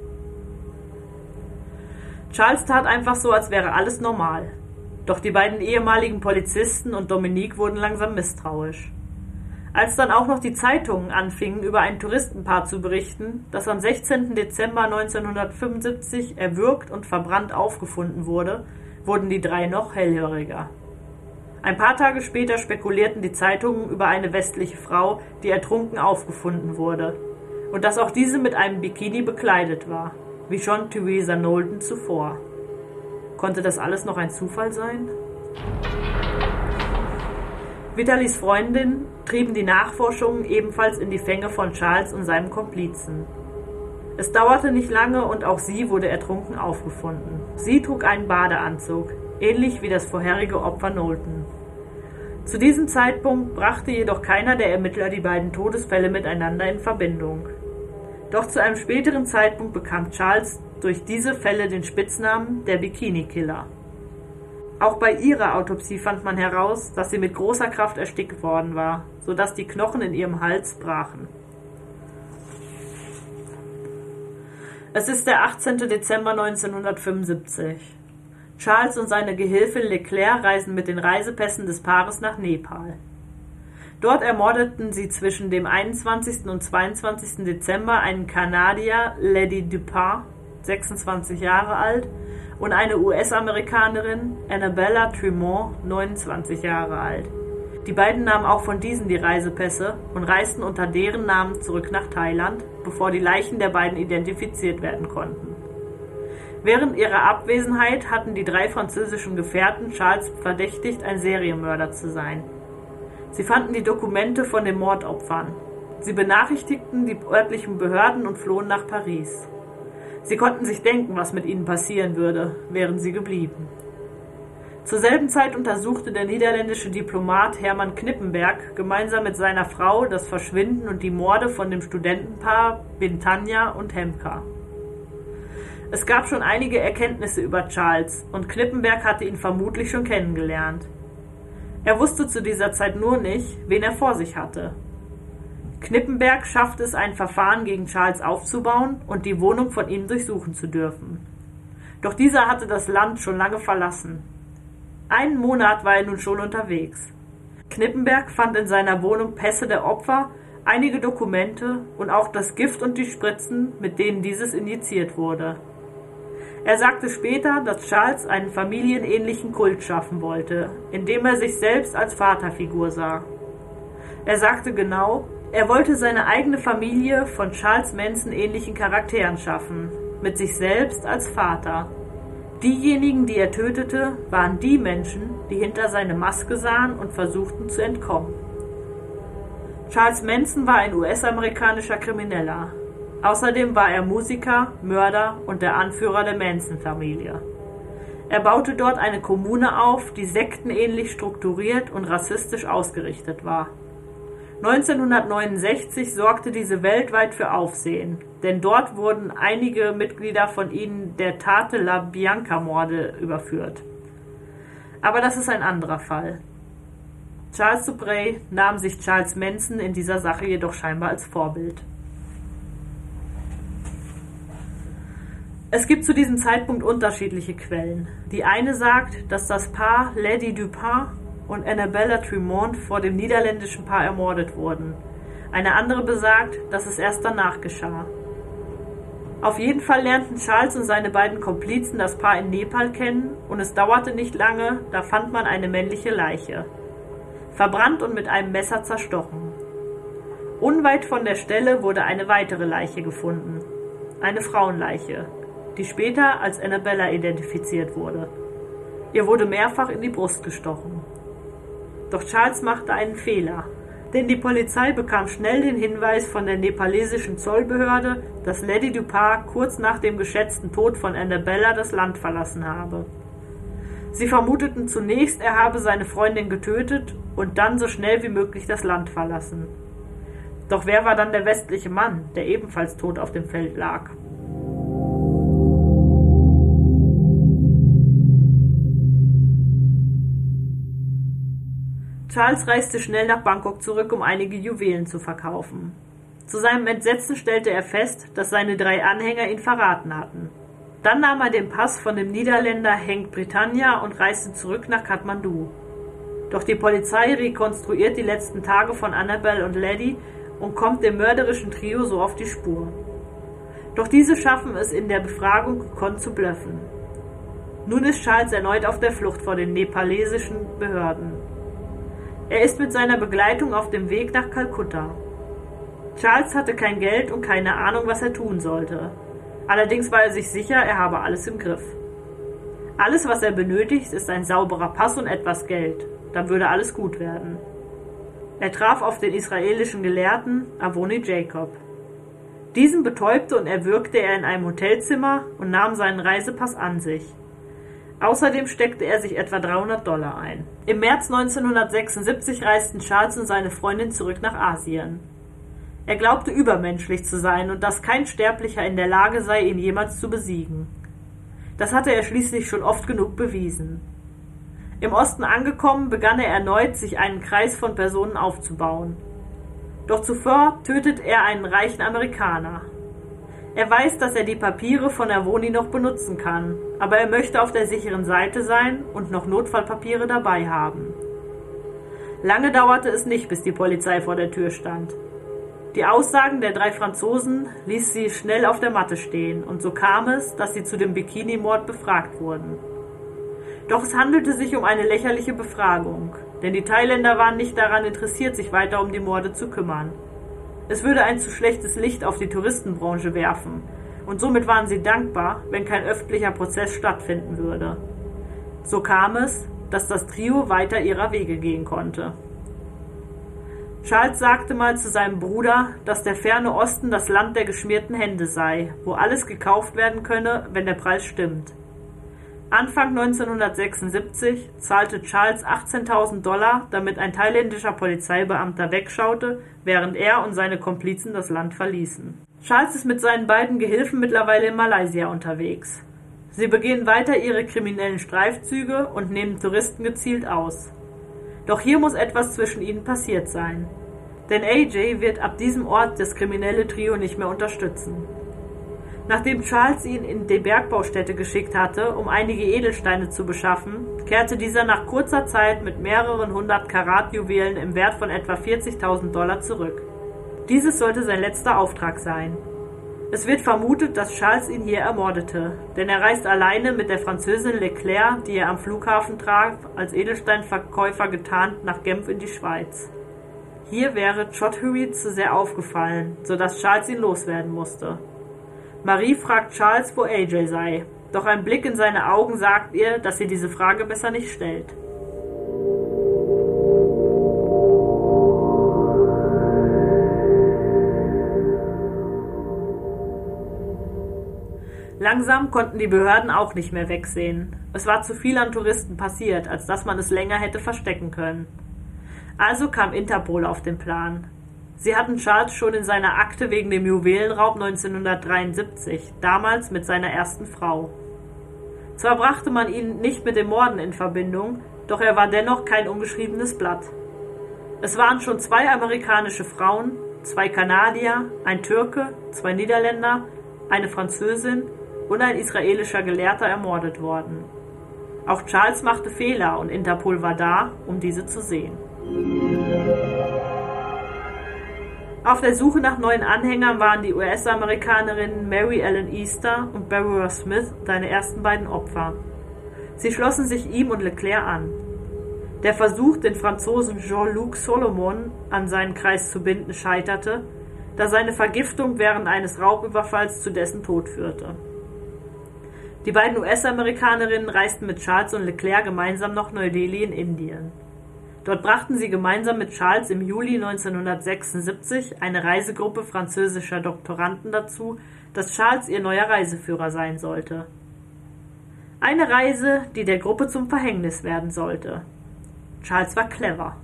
Charles tat einfach so, als wäre alles normal. Doch die beiden ehemaligen Polizisten und Dominique wurden langsam misstrauisch. Als dann auch noch die Zeitungen anfingen, über ein Touristenpaar zu berichten, das am 16. Dezember 1975 erwürgt und verbrannt aufgefunden wurde, wurden die drei noch hellhöriger. Ein paar Tage später spekulierten die Zeitungen über eine westliche Frau, die ertrunken aufgefunden wurde, und dass auch diese mit einem Bikini bekleidet war, wie schon Theresa Knowlton zuvor. Konnte das alles noch ein Zufall sein? Vitalis Freundin trieben die Nachforschungen ebenfalls in die Fänge von Charles und seinem Komplizen. Es dauerte nicht lange und auch sie wurde ertrunken aufgefunden. Sie trug einen Badeanzug, ähnlich wie das vorherige Opfer Knowlton. Zu diesem Zeitpunkt brachte jedoch keiner der Ermittler die beiden Todesfälle miteinander in Verbindung. Doch zu einem späteren Zeitpunkt bekam Charles durch diese Fälle den Spitznamen der Bikini-Killer. Auch bei ihrer Autopsie fand man heraus, dass sie mit großer Kraft erstickt worden war, sodass die Knochen in ihrem Hals brachen. Es ist der 18. Dezember 1975. Charles und seine Gehilfin Leclerc reisen mit den Reisepässen des Paares nach Nepal. Dort ermordeten sie zwischen dem 21. und 22. Dezember einen Kanadier, Lady Dupin, 26 Jahre alt, und eine US-Amerikanerin, Annabella Tremont, 29 Jahre alt. Die beiden nahmen auch von diesen die Reisepässe und reisten unter deren Namen zurück nach Thailand, bevor die Leichen der beiden identifiziert werden konnten. Während ihrer Abwesenheit hatten die drei französischen Gefährten Charles verdächtigt, ein Serienmörder zu sein. Sie fanden die Dokumente von den Mordopfern. Sie benachrichtigten die örtlichen Behörden und flohen nach Paris. Sie konnten sich denken, was mit ihnen passieren würde, wären sie geblieben. Zur selben Zeit untersuchte der niederländische Diplomat Hermann Knippenberg gemeinsam mit seiner Frau das Verschwinden und die Morde von dem Studentenpaar Bintanja und Hemka. Es gab schon einige Erkenntnisse über Charles und Knippenberg hatte ihn vermutlich schon kennengelernt. Er wusste zu dieser Zeit nur nicht, wen er vor sich hatte. Knippenberg schaffte es, ein Verfahren gegen Charles aufzubauen und die Wohnung von ihm durchsuchen zu dürfen. Doch dieser hatte das Land schon lange verlassen. Einen Monat war er nun schon unterwegs. Knippenberg fand in seiner Wohnung Pässe der Opfer, einige Dokumente und auch das Gift und die Spritzen, mit denen dieses injiziert wurde. Er sagte später, dass Charles einen familienähnlichen Kult schaffen wollte, indem er sich selbst als Vaterfigur sah. Er sagte genau, er wollte seine eigene Familie von Charles Manson ähnlichen Charakteren schaffen, mit sich selbst als Vater. Diejenigen, die er tötete, waren die Menschen, die hinter seine Maske sahen und versuchten zu entkommen. Charles Manson war ein US-amerikanischer Krimineller. Außerdem war er Musiker, Mörder und der Anführer der Manson-Familie. Er baute dort eine Kommune auf, die sektenähnlich strukturiert und rassistisch ausgerichtet war. 1969 sorgte diese weltweit für Aufsehen, denn dort wurden einige Mitglieder von ihnen der Tate-la-Bianca-Morde überführt. Aber das ist ein anderer Fall. Charles Sobhraj nahm sich Charles Manson in dieser Sache jedoch scheinbar als Vorbild. Es gibt zu diesem Zeitpunkt unterschiedliche Quellen. Die eine sagt, dass das Paar Lady Dupin und Annabella Tremont vor dem niederländischen Paar ermordet wurden. Eine andere besagt, dass es erst danach geschah. Auf jeden Fall lernten Charles und seine beiden Komplizen das Paar in Nepal kennen und es dauerte nicht lange, da fand man eine männliche Leiche. Verbrannt und mit einem Messer zerstochen. Unweit von der Stelle wurde eine weitere Leiche gefunden. Eine Frauenleiche, die später als Annabella identifiziert wurde. Ihr wurde mehrfach in die Brust gestochen. Doch Charles machte einen Fehler, denn die Polizei bekam schnell den Hinweis von der nepalesischen Zollbehörde, dass Lady Dupin kurz nach dem geschätzten Tod von Annabella das Land verlassen habe. Sie vermuteten zunächst, er habe seine Freundin getötet und dann so schnell wie möglich das Land verlassen. Doch wer war dann der westliche Mann, der ebenfalls tot auf dem Feld lag? Charles reiste schnell nach Bangkok zurück, um einige Juwelen zu verkaufen. Zu seinem Entsetzen stellte er fest, dass seine drei Anhänger ihn verraten hatten. Dann nahm er den Pass von dem Niederländer Henk Britannia und reiste zurück nach Kathmandu. Doch die Polizei rekonstruiert die letzten Tage von Annabelle und Lady und kommt dem mörderischen Trio so auf die Spur. Doch diese schaffen es in der Befragung gekonnt zu bluffen. Nun ist Charles erneut auf der Flucht vor den nepalesischen Behörden. Er ist mit seiner Begleitung auf dem Weg nach Kalkutta. Charles hatte kein Geld und keine Ahnung, was er tun sollte. Allerdings war er sich sicher, er habe alles im Griff. Alles, was er benötigt, ist ein sauberer Pass und etwas Geld. Dann würde alles gut werden. Er traf auf den israelischen Gelehrten Avoni Jacob. Diesen betäubte und erwürgte er in einem Hotelzimmer und nahm seinen Reisepass an sich. Außerdem steckte er sich etwa $300 ein. Im März 1976 reisten Charles und seine Freundin zurück nach Asien. Er glaubte übermenschlich zu sein und dass kein Sterblicher in der Lage sei, ihn jemals zu besiegen. Das hatte er schließlich schon oft genug bewiesen. Im Osten angekommen, begann er erneut, sich einen Kreis von Personen aufzubauen. Doch zuvor tötet er einen reichen Amerikaner. Er weiß, dass er die Papiere von Avoni noch benutzen kann, aber er möchte auf der sicheren Seite sein und noch Notfallpapiere dabei haben. Lange dauerte es nicht, bis die Polizei vor der Tür stand. Die Aussagen der drei Franzosen ließ sie schnell auf der Matte stehen und so kam es, dass sie zu dem Bikini-Mord befragt wurden. Doch es handelte sich um eine lächerliche Befragung, denn die Thailänder waren nicht daran interessiert, sich weiter um die Morde zu kümmern. Es würde ein zu schlechtes Licht auf die Touristenbranche werfen und somit waren sie dankbar, wenn kein öffentlicher Prozess stattfinden würde. So kam es, dass das Trio weiter ihrer Wege gehen konnte. Charles sagte mal zu seinem Bruder, dass der ferne Osten das Land der geschmierten Hände sei, wo alles gekauft werden könne, wenn der Preis stimmt. Anfang 1976 zahlte Charles $18.000, damit ein thailändischer Polizeibeamter wegschaute, während er und seine Komplizen das Land verließen. Charles ist mit seinen beiden Gehilfen mittlerweile in Malaysia unterwegs. Sie begehen weiter ihre kriminellen Streifzüge und nehmen Touristen gezielt aus. Doch hier muss etwas zwischen ihnen passiert sein, denn AJ wird ab diesem Ort das kriminelle Trio nicht mehr unterstützen. Nachdem Charles ihn in die Bergbaustätte geschickt hatte, um einige Edelsteine zu beschaffen, kehrte dieser nach kurzer Zeit mit mehreren 100 Karat Juwelen im Wert von etwa $40.000 zurück. Dieses sollte sein letzter Auftrag sein. Es wird vermutet, dass Charles ihn hier ermordete, denn er reist alleine mit der Französin Leclerc, die er am Flughafen traf, als Edelsteinverkäufer getarnt nach Genf in die Schweiz. Hier wäre Choudhury zu sehr aufgefallen, sodass Charles ihn loswerden musste. Marie fragt Charles, wo AJ sei, doch ein Blick in seine Augen sagt ihr, dass sie diese Frage besser nicht stellt. Langsam konnten die Behörden auch nicht mehr wegsehen. Es war zu viel an Touristen passiert, als dass man es länger hätte verstecken können. Also kam Interpol auf den Plan. Sie hatten Charles schon in seiner Akte wegen dem Juwelenraub 1973, damals mit seiner ersten Frau. Zwar brachte man ihn nicht mit den Morden in Verbindung, doch er war dennoch kein ungeschriebenes Blatt. Es waren schon 2 amerikanische Frauen, 2 Kanadier, ein Türke, 2 Niederländer, eine Französin und ein israelischer Gelehrter ermordet worden. Auch Charles machte Fehler und Interpol war da, um diese zu sehen. Auf der Suche nach neuen Anhängern waren die US-Amerikanerinnen Mary Ellen Easter und Barbara Smith seine ersten beiden Opfer. Sie schlossen sich ihm und Leclerc an. Der Versuch, den Franzosen Jean-Luc Solomon an seinen Kreis zu binden, scheiterte, da seine Vergiftung während eines Raubüberfalls zu dessen Tod führte. Die beiden US-Amerikanerinnen reisten mit Charles und Leclerc gemeinsam nach Neu-Delhi in Indien. Dort brachten sie gemeinsam mit Charles im Juli 1976 eine Reisegruppe französischer Doktoranden dazu, dass Charles ihr neuer Reiseführer sein sollte. Eine Reise, die der Gruppe zum Verhängnis werden sollte. Charles war clever.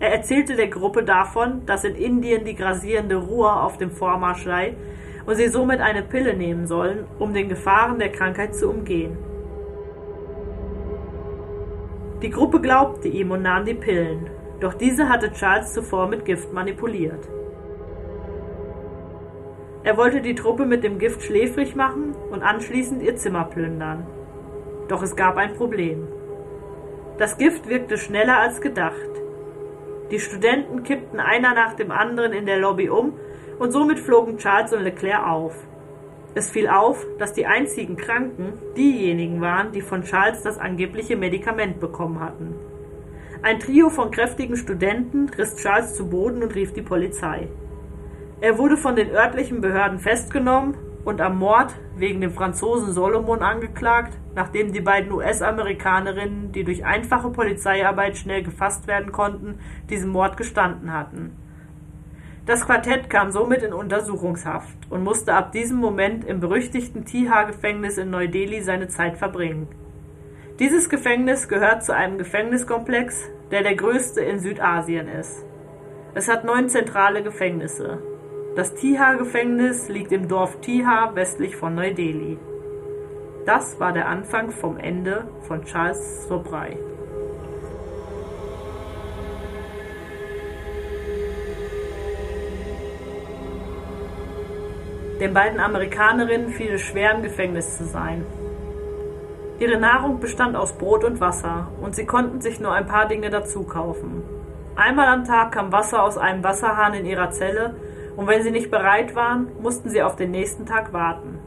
Er erzählte der Gruppe davon, dass in Indien die grassierende Ruhr auf dem Vormarsch sei und sie somit eine Pille nehmen sollen, um den Gefahren der Krankheit zu umgehen. Die Gruppe glaubte ihm und nahm die Pillen, doch diese hatte Charles zuvor mit Gift manipuliert. Er wollte die Truppe mit dem Gift schläfrig machen und anschließend ihr Zimmer plündern. Doch es gab ein Problem. Das Gift wirkte schneller als gedacht. Die Studenten kippten einer nach dem anderen in der Lobby um und somit flogen Charles und Leclerc auf. Es fiel auf, dass die einzigen Kranken diejenigen waren, die von Charles das angebliche Medikament bekommen hatten. Ein Trio von kräftigen Studenten riss Charles zu Boden und rief die Polizei. Er wurde von den örtlichen Behörden festgenommen und am Mord wegen dem Franzosen Solomon angeklagt, nachdem die beiden US-Amerikanerinnen, die durch einfache Polizeiarbeit schnell gefasst werden konnten, diesem Mord gestanden hatten. Das Quartett kam somit in Untersuchungshaft und musste ab diesem Moment im berüchtigten Tihar-Gefängnis in Neu-Delhi seine Zeit verbringen. Dieses Gefängnis gehört zu einem Gefängniskomplex, der größte in Südasien ist. Es hat 9 zentrale Gefängnisse. Das Tihar-Gefängnis liegt im Dorf Tihar westlich von Neu-Delhi. Das war der Anfang vom Ende von Charles Sobhraj. Den beiden Amerikanerinnen fiel es schwer, im Gefängnis zu sein. Ihre Nahrung bestand aus Brot und Wasser, und sie konnten sich nur ein paar Dinge dazu kaufen. Einmal am Tag kam Wasser aus einem Wasserhahn in ihrer Zelle, und wenn sie nicht bereit waren, mussten sie auf den nächsten Tag warten.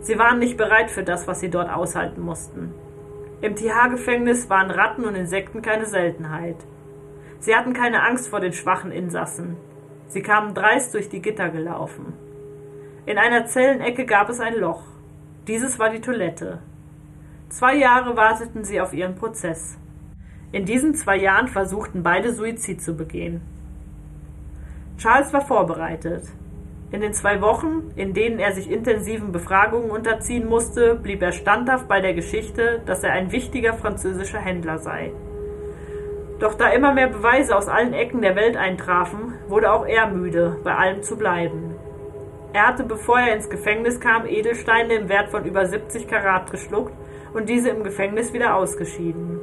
Sie waren nicht bereit für das, was sie dort aushalten mussten. Im Tihar-Gefängnis waren Ratten und Insekten keine Seltenheit. Sie hatten keine Angst vor den schwachen Insassen. Sie kamen dreist durch die Gitter gelaufen. In einer Zellenecke gab es ein Loch. Dieses war die Toilette. 2 Jahre warteten sie auf ihren Prozess. In diesen 2 Jahren versuchten beide, Suizid zu begehen. Charles war vorbereitet. In den 2 Wochen, in denen er sich intensiven Befragungen unterziehen musste, blieb er standhaft bei der Geschichte, dass er ein wichtiger französischer Händler sei. Doch da immer mehr Beweise aus allen Ecken der Welt eintrafen, wurde auch er müde, bei allem zu bleiben. Er hatte, bevor er ins Gefängnis kam, Edelsteine im Wert von über 70 Karat geschluckt und diese im Gefängnis wieder ausgeschieden.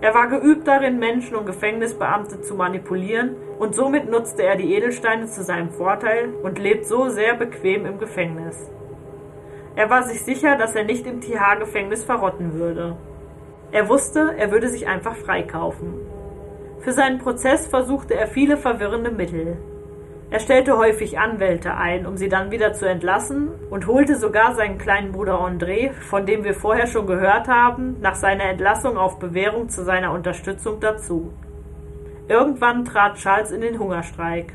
Er war geübt darin, Menschen und Gefängnisbeamte zu manipulieren, und somit nutzte er die Edelsteine zu seinem Vorteil und lebt so sehr bequem im Gefängnis. Er war sich sicher, dass er nicht im Tihar-Gefängnis verrotten würde. Er wusste, er würde sich einfach freikaufen. Für seinen Prozess versuchte er viele verwirrende Mittel. Er stellte häufig Anwälte ein, um sie dann wieder zu entlassen, und holte sogar seinen kleinen Bruder André, von dem wir vorher schon gehört haben, nach seiner Entlassung auf Bewährung zu seiner Unterstützung dazu. Irgendwann trat Charles in den Hungerstreik.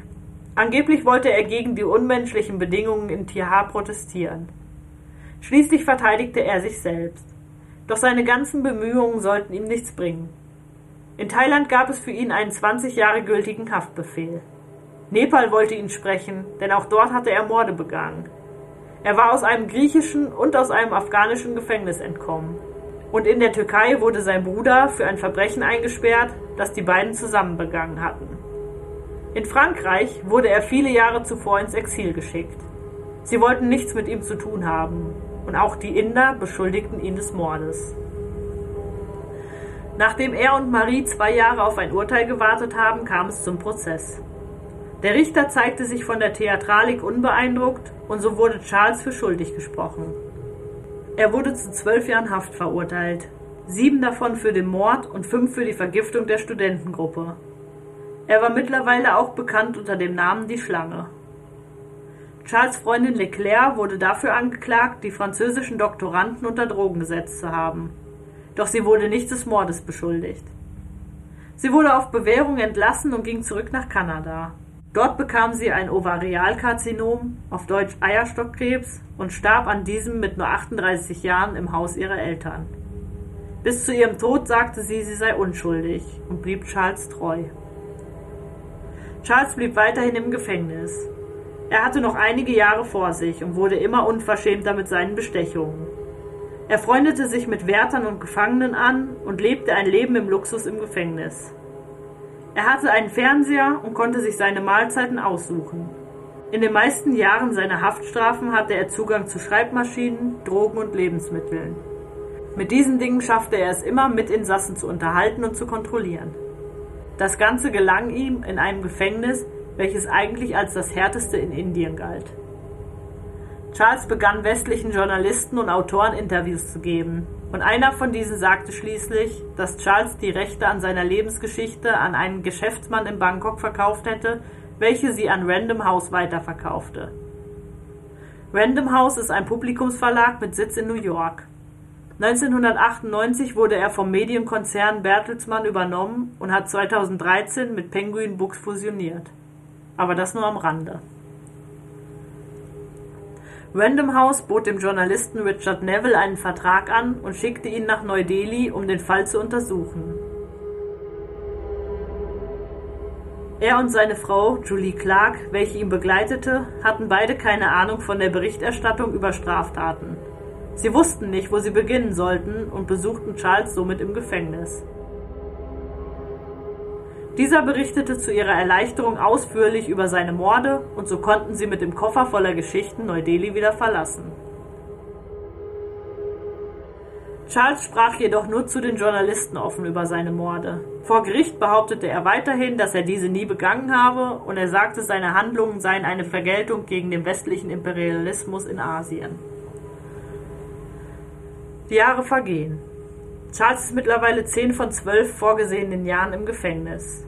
Angeblich wollte er gegen die unmenschlichen Bedingungen in Tihar protestieren. Schließlich verteidigte er sich selbst. Doch seine ganzen Bemühungen sollten ihm nichts bringen. In Thailand gab es für ihn einen 20 Jahre gültigen Haftbefehl. Nepal wollte ihn sprechen, denn auch dort hatte er Morde begangen. Er war aus einem griechischen und aus einem afghanischen Gefängnis entkommen. Und in der Türkei wurde sein Bruder für ein Verbrechen eingesperrt, das die beiden zusammen begangen hatten. In Frankreich wurde er viele Jahre zuvor ins Exil geschickt. Sie wollten nichts mit ihm zu tun haben, und auch die Inder beschuldigten ihn des Mordes. Nachdem er und Marie 2 Jahre auf ein Urteil gewartet haben, kam es zum Prozess. Der Richter zeigte sich von der Theatralik unbeeindruckt, und so wurde Charles für schuldig gesprochen. Er wurde zu 12 Jahren Haft verurteilt, 7 davon für den Mord und 5 für die Vergiftung der Studentengruppe. Er war mittlerweile auch bekannt unter dem Namen Die Schlange. Charles' Freundin Leclerc wurde dafür angeklagt, die französischen Doktoranden unter Drogen gesetzt zu haben. Doch sie wurde nicht des Mordes beschuldigt. Sie wurde auf Bewährung entlassen und ging zurück nach Kanada. Dort bekam sie ein Ovarialkarzinom, auf Deutsch Eierstockkrebs, und starb an diesem mit nur 38 Jahren im Haus ihrer Eltern. Bis zu ihrem Tod sagte sie, sie sei unschuldig, und blieb Charles treu. Charles blieb weiterhin im Gefängnis. Er hatte noch einige Jahre vor sich und wurde immer unverschämter mit seinen Bestechungen. Er freundete sich mit Wärtern und Gefangenen an und lebte ein Leben im Luxus im Gefängnis. Er hatte einen Fernseher und konnte sich seine Mahlzeiten aussuchen. In den meisten Jahren seiner Haftstrafen hatte er Zugang zu Schreibmaschinen, Drogen und Lebensmitteln. Mit diesen Dingen schaffte er es immer, Mitinsassen zu unterhalten und zu kontrollieren. Das Ganze gelang ihm in einem Gefängnis, welches eigentlich als das härteste in Indien galt. Charles begann westlichen Journalisten und Autoren Interviews zu geben. Und einer von diesen sagte schließlich, dass Charles die Rechte an seiner Lebensgeschichte an einen Geschäftsmann in Bangkok verkauft hätte, welche sie an Random House weiterverkaufte. Random House ist ein Publikumsverlag mit Sitz in New York. 1998 wurde er vom Medienkonzern Bertelsmann übernommen und hat 2013 mit Penguin Books fusioniert. Aber das nur am Rande. Random House bot dem Journalisten Richard Neville einen Vertrag an und schickte ihn nach Neu-Delhi, um den Fall zu untersuchen. Er und seine Frau, Julie Clark, welche ihn begleitete, hatten beide keine Ahnung von der Berichterstattung über Straftaten. Sie wussten nicht, wo sie beginnen sollten und besuchten Charles somit im Gefängnis. Dieser berichtete zu ihrer Erleichterung ausführlich über seine Morde und so konnten sie mit dem Koffer voller Geschichten Neu-Delhi wieder verlassen. Charles sprach jedoch nur zu den Journalisten offen über seine Morde. Vor Gericht behauptete er weiterhin, dass er diese nie begangen habe und er sagte, seine Handlungen seien eine Vergeltung gegen den westlichen Imperialismus in Asien. Die Jahre vergehen. Charles ist mittlerweile 10 von 12 vorgesehenen Jahren im Gefängnis.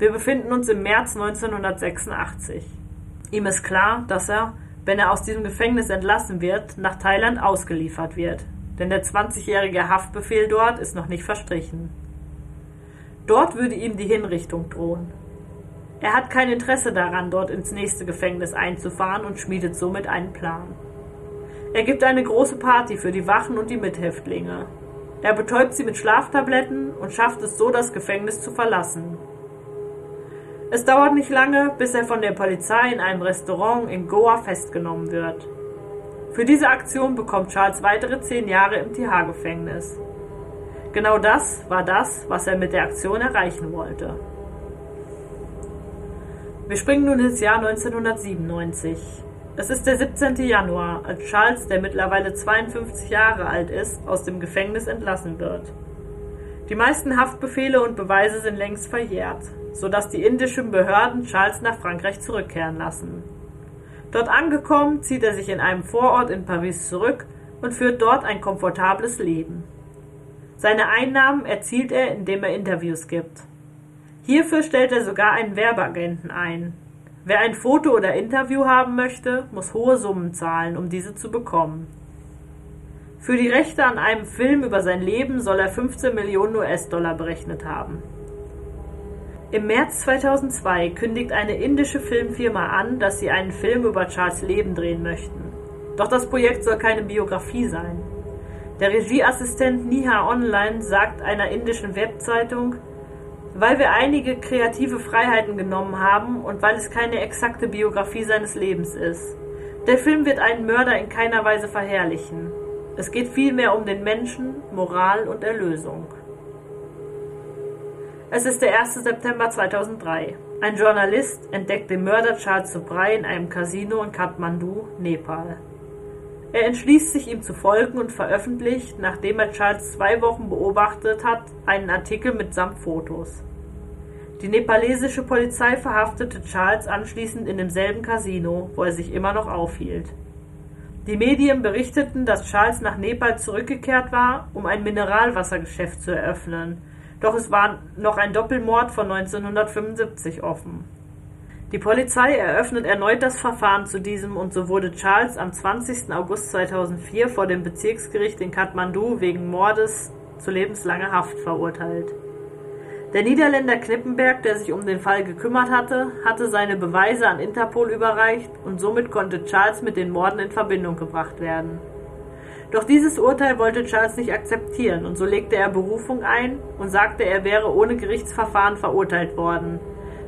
Wir befinden uns im März 1986. Ihm ist klar, dass er, wenn er aus diesem Gefängnis entlassen wird, nach Thailand ausgeliefert wird, denn der 20-jährige Haftbefehl dort ist noch nicht verstrichen. Dort würde ihm die Hinrichtung drohen. Er hat kein Interesse daran, dort ins nächste Gefängnis einzufahren und schmiedet somit einen Plan. Er gibt eine große Party für die Wachen und die Mithäftlinge. Er betäubt sie mit Schlaftabletten und schafft es so, das Gefängnis zu verlassen. Es dauert nicht lange, bis er von der Polizei in einem Restaurant in Goa festgenommen wird. Für diese Aktion bekommt Charles weitere 10 Jahre im Tihar-Gefängnis. Genau das war das, was er mit der Aktion erreichen wollte. Wir springen nun ins Jahr 1997. Es ist der 17. Januar, als Charles, der mittlerweile 52 Jahre alt ist, aus dem Gefängnis entlassen wird. Die meisten Haftbefehle und Beweise sind längst verjährt, sodass die indischen Behörden Charles nach Frankreich zurückkehren lassen. Dort angekommen, zieht er sich in einem Vorort in Paris zurück und führt dort ein komfortables Leben. Seine Einnahmen erzielt er, indem er Interviews gibt. Hierfür stellt er sogar einen Werbeagenten ein. Wer ein Foto oder Interview haben möchte, muss hohe Summen zahlen, um diese zu bekommen. Für die Rechte an einem Film über sein Leben soll er 15 Millionen US-Dollar berechnet haben. Im März 2002 kündigt eine indische Filmfirma an, dass sie einen Film über Charles' Leben drehen möchten. Doch das Projekt soll keine Biografie sein. Der Regieassistent Niha Online sagt einer indischen Webzeitung: „Weil wir einige kreative Freiheiten genommen haben und weil es keine exakte Biografie seines Lebens ist. Der Film wird einen Mörder in keiner Weise verherrlichen. Es geht vielmehr um den Menschen, Moral und Erlösung." Es ist der 1. September 2003. Ein Journalist entdeckt den Mörder Charles Sobhraj in einem Casino in Kathmandu, Nepal. Er entschließt sich, ihm zu folgen und veröffentlicht, nachdem er Charles 2 Wochen beobachtet hat, einen Artikel mitsamt Fotos. Die nepalesische Polizei verhaftete Charles anschließend in demselben Casino, wo er sich immer noch aufhielt. Die Medien berichteten, dass Charles nach Nepal zurückgekehrt war, um ein Mineralwassergeschäft zu eröffnen, doch es war noch ein Doppelmord von 1975 offen. Die Polizei eröffnet erneut das Verfahren zu diesem und so wurde Charles am 20. August 2004 vor dem Bezirksgericht in Kathmandu wegen Mordes zu lebenslanger Haft verurteilt. Der Niederländer Knippenberg, der sich um den Fall gekümmert hatte, hatte seine Beweise an Interpol überreicht und somit konnte Charles mit den Morden in Verbindung gebracht werden. Doch dieses Urteil wollte Charles nicht akzeptieren und so legte er Berufung ein und sagte, er wäre ohne Gerichtsverfahren verurteilt worden.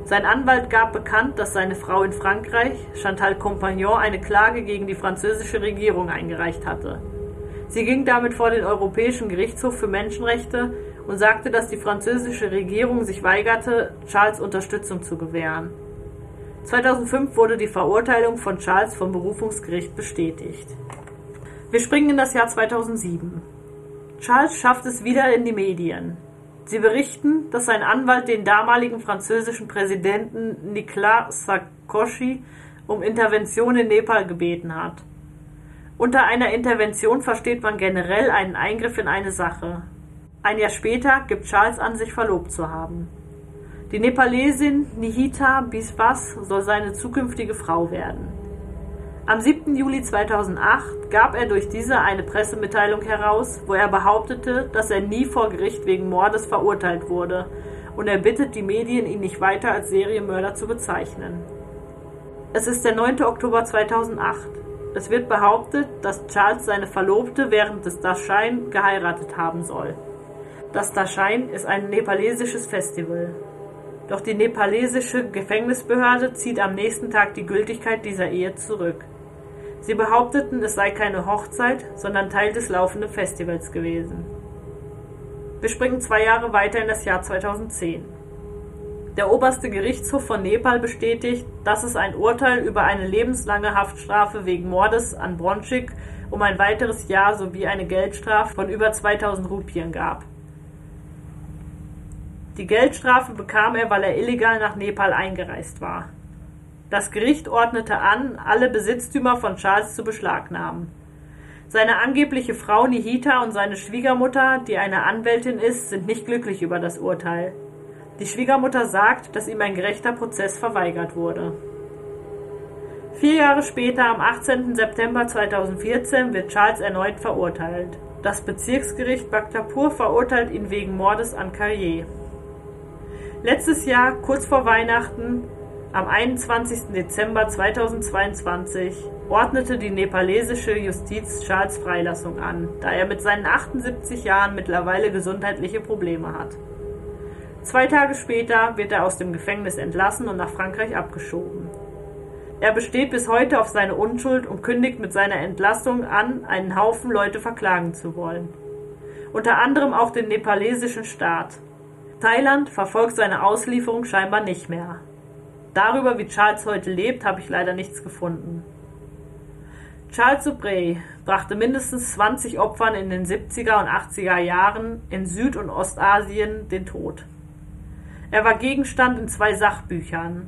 Sein Anwalt gab bekannt, dass seine Frau in Frankreich, Chantal Compagnon, eine Klage gegen die französische Regierung eingereicht hatte. Sie ging damit vor den Europäischen Gerichtshof für Menschenrechte und sagte, dass die französische Regierung sich weigerte, Charles Unterstützung zu gewähren. 2005 wurde die Verurteilung von Charles vom Berufungsgericht bestätigt. Wir springen in das Jahr 2007. Charles schafft es wieder in die Medien. Sie berichten, dass sein Anwalt den damaligen französischen Präsidenten Nicolas Sarkozy um Intervention in Nepal gebeten hat. Unter einer Intervention versteht man generell einen Eingriff in eine Sache. Ein Jahr später gibt Charles an, sich verlobt zu haben. Die Nepalesin Nihita Biswas soll seine zukünftige Frau werden. Am 7. Juli 2008 gab er durch diese eine Pressemitteilung heraus, wo er behauptete, dass er nie vor Gericht wegen Mordes verurteilt wurde und er bittet die Medien, ihn nicht weiter als Serienmörder zu bezeichnen. Es ist der 9. Oktober 2008. Es wird behauptet, dass Charles seine Verlobte während des Dashain geheiratet haben soll. Das Dashain ist ein nepalesisches Festival. Doch die nepalesische Gefängnisbehörde zieht am nächsten Tag die Gültigkeit dieser Ehe zurück. Sie behaupteten, es sei keine Hochzeit, sondern Teil des laufenden Festivals gewesen. Wir springen 2 Jahre weiter in das Jahr 2010. Der oberste Gerichtshof von Nepal bestätigt, dass es ein Urteil über eine lebenslange Haftstrafe wegen Mordes an Bronchik um ein weiteres Jahr sowie eine Geldstrafe von über 2000 Rupien gab. Die Geldstrafe bekam er, weil er illegal nach Nepal eingereist war. Das Gericht ordnete an, alle Besitztümer von Charles zu beschlagnahmen. Seine angebliche Frau Nihita und seine Schwiegermutter, die eine Anwältin ist, sind nicht glücklich über das Urteil. Die Schwiegermutter sagt, dass ihm ein gerechter Prozess verweigert wurde. 4 Jahre später, am 18. September 2014, wird Charles erneut verurteilt. Das Bezirksgericht Bhaktapur verurteilt ihn wegen Mordes an Carrier. Letztes Jahr, kurz vor Weihnachten, am 21. Dezember 2022 ordnete die nepalesische Justiz Charles' Freilassung an, da er mit seinen 78 Jahren mittlerweile gesundheitliche Probleme hat. 2 Tage später wird er aus dem Gefängnis entlassen und nach Frankreich abgeschoben. Er besteht bis heute auf seine Unschuld und kündigt mit seiner Entlassung an, einen Haufen Leute verklagen zu wollen. Unter anderem auch den nepalesischen Staat. Thailand verfolgt seine Auslieferung scheinbar nicht mehr. Darüber, wie Charles heute lebt, habe ich leider nichts gefunden. Charles Sobhraj brachte mindestens 20 Opfern in den 70er und 80er Jahren in Süd- und Ostasien den Tod. Er war Gegenstand in 2 Sachbüchern.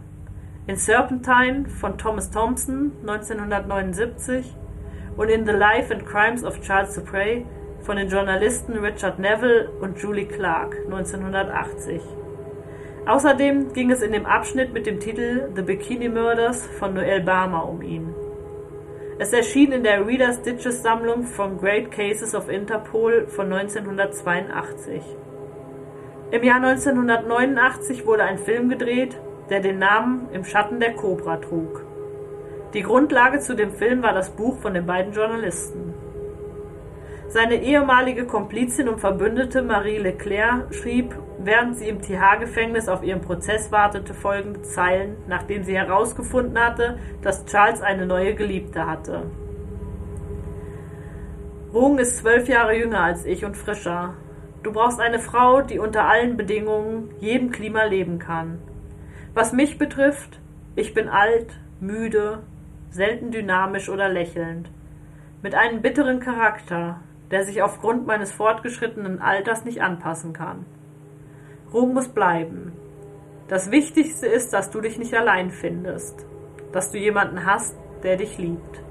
In Serpentine von Thomas Thompson 1979 und in The Life and Crimes of Charles Sobhraj von den Journalisten Richard Neville und Julie Clark 1980. Außerdem ging es in dem Abschnitt mit dem Titel The Bikini Murders von Noel Barmer um ihn. Es erschien in der Reader's Digest Sammlung von Great Cases of Interpol von 1982. Im Jahr 1989 wurde ein Film gedreht, der den Namen Im Schatten der Kobra trug. Die Grundlage zu dem Film war das Buch von den beiden Journalisten. Seine ehemalige Komplizin und Verbündete Marie Leclerc schrieb, während sie im Tihar-Gefängnis auf ihren Prozess wartete, folgende Zeilen, nachdem sie herausgefunden hatte, dass Charles eine neue Geliebte hatte. Rung ist 12 Jahre jünger als ich und frischer. Du brauchst eine Frau, die unter allen Bedingungen, jedem Klima leben kann. Was mich betrifft, ich bin alt, müde, selten dynamisch oder lächelnd. Mit einem bitteren Charakter, der sich aufgrund meines fortgeschrittenen Alters nicht anpassen kann. Ruhm muss bleiben. Das Wichtigste ist, dass du dich nicht allein findest. Dass du jemanden hast, der dich liebt.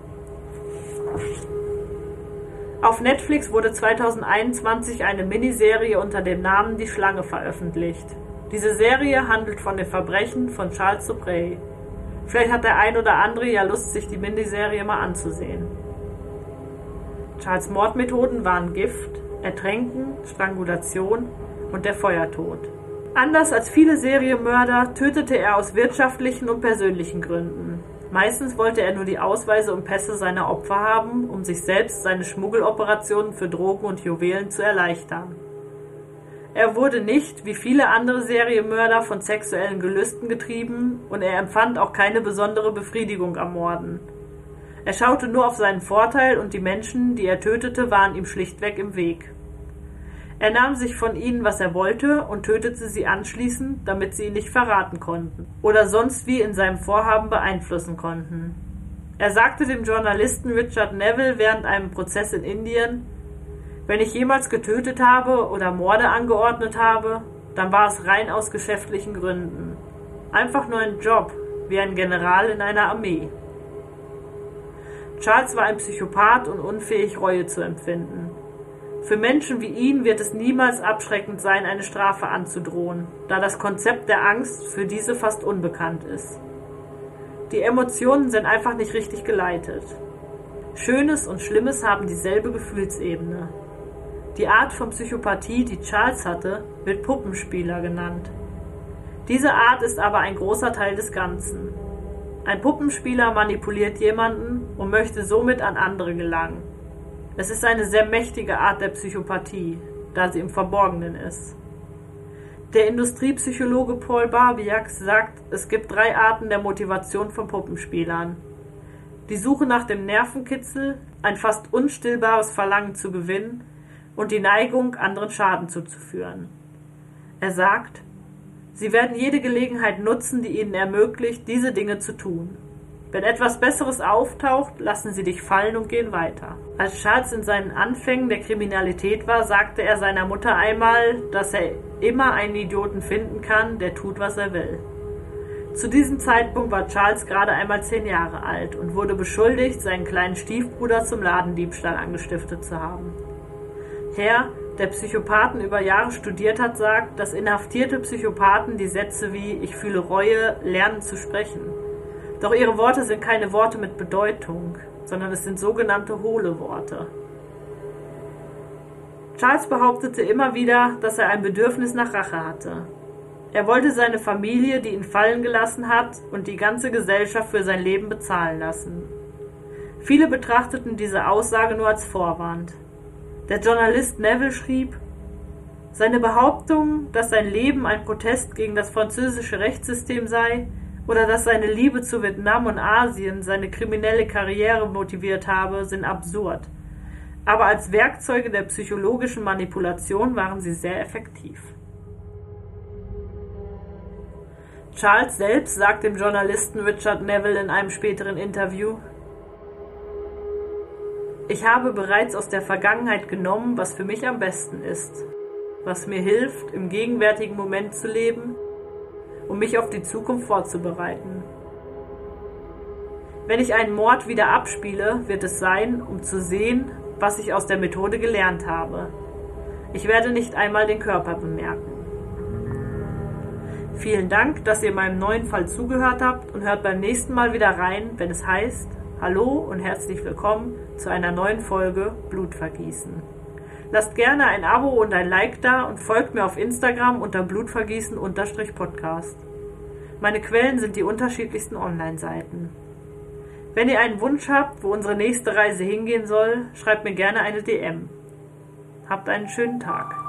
Auf Netflix wurde 2021 eine Miniserie unter dem Namen Die Schlange veröffentlicht. Diese Serie handelt von den Verbrechen von Charles Sobhraj. Vielleicht hat der ein oder andere ja Lust, sich die Miniserie mal anzusehen. Charles' Mordmethoden waren Gift, Ertränken, Strangulation und der Feuertod. Anders als viele Serienmörder tötete er aus wirtschaftlichen und persönlichen Gründen. Meistens wollte er nur die Ausweise und Pässe seiner Opfer haben, um sich selbst seine Schmuggeloperationen für Drogen und Juwelen zu erleichtern. Er wurde nicht, wie viele andere Serienmörder, von sexuellen Gelüsten getrieben und er empfand auch keine besondere Befriedigung am Morden. Er schaute nur auf seinen Vorteil und die Menschen, die er tötete, waren ihm schlichtweg im Weg. Er nahm sich von ihnen, was er wollte, und tötete sie anschließend, damit sie ihn nicht verraten konnten oder sonst wie in seinem Vorhaben beeinflussen konnten. Er sagte dem Journalisten Richard Neville während einem Prozess in Indien, »Wenn ich jemals getötet habe oder Morde angeordnet habe, dann war es rein aus geschäftlichen Gründen. Einfach nur ein Job, wie ein General in einer Armee.« Charles war ein Psychopath und unfähig, Reue zu empfinden. Für Menschen wie ihn wird es niemals abschreckend sein, eine Strafe anzudrohen, da das Konzept der Angst für diese fast unbekannt ist. Die Emotionen sind einfach nicht richtig geleitet. Schönes und Schlimmes haben dieselbe Gefühlsebene. Die Art von Psychopathie, die Charles hatte, wird Puppenspieler genannt. Diese Art ist aber ein großer Teil des Ganzen. Ein Puppenspieler manipuliert jemanden und möchte somit an andere gelangen. Es ist eine sehr mächtige Art der Psychopathie, da sie im Verborgenen ist. Der Industriepsychologe Paul Barbiak sagt, es gibt 3 Arten der Motivation von Puppenspielern. die Suche nach dem Nervenkitzel, ein fast unstillbares Verlangen zu gewinnen und die Neigung, anderen Schaden zuzuführen. Er sagt, sie werden jede Gelegenheit nutzen, die ihnen ermöglicht, diese Dinge zu tun. Wenn etwas Besseres auftaucht, lassen sie dich fallen und gehen weiter. Als Charles in seinen Anfängen der Kriminalität war, sagte er seiner Mutter einmal, dass er immer einen Idioten finden kann, der tut, was er will. Zu diesem Zeitpunkt war Charles gerade einmal 10 Jahre alt und wurde beschuldigt, seinen kleinen Stiefbruder zum Ladendiebstahl angestiftet zu haben. Herr, der Psychopathen über Jahre studiert hat, sagt, dass inhaftierte Psychopathen die Sätze wie „Ich fühle Reue“ lernen zu sprechen. Doch ihre Worte sind keine Worte mit Bedeutung, sondern es sind sogenannte hohle Worte. Charles behauptete immer wieder, dass er ein Bedürfnis nach Rache hatte. Er wollte seine Familie, die ihn fallen gelassen hat, und die ganze Gesellschaft für sein Leben bezahlen lassen. Viele betrachteten diese Aussage nur als Vorwand. Der Journalist Neville schrieb, seine Behauptung, dass sein Leben ein Protest gegen das französische Rechtssystem sei, oder dass seine Liebe zu Vietnam und Asien seine kriminelle Karriere motiviert habe, sind absurd. Aber als Werkzeuge der psychologischen Manipulation waren sie sehr effektiv. Charles selbst sagt dem Journalisten Richard Neville in einem späteren Interview, ich habe bereits aus der Vergangenheit genommen, was für mich am besten ist, was mir hilft, im gegenwärtigen Moment zu leben, um mich auf die Zukunft vorzubereiten. Wenn ich einen Mord wieder abspiele, wird es sein, um zu sehen, was ich aus der Methode gelernt habe. Ich werde nicht einmal den Körper bemerken. Vielen Dank, dass ihr meinem neuen Fall zugehört habt und hört beim nächsten Mal wieder rein, wenn es heißt, hallo und herzlich willkommen zu einer neuen Folge Blutvergießen. Lasst gerne ein Abo und ein Like da und folgt mir auf Instagram unter blutvergießen_podcast. Meine Quellen sind die unterschiedlichsten Online-Seiten. Wenn ihr einen Wunsch habt, wo unsere nächste Reise hingehen soll, schreibt mir gerne eine DM. Habt einen schönen Tag.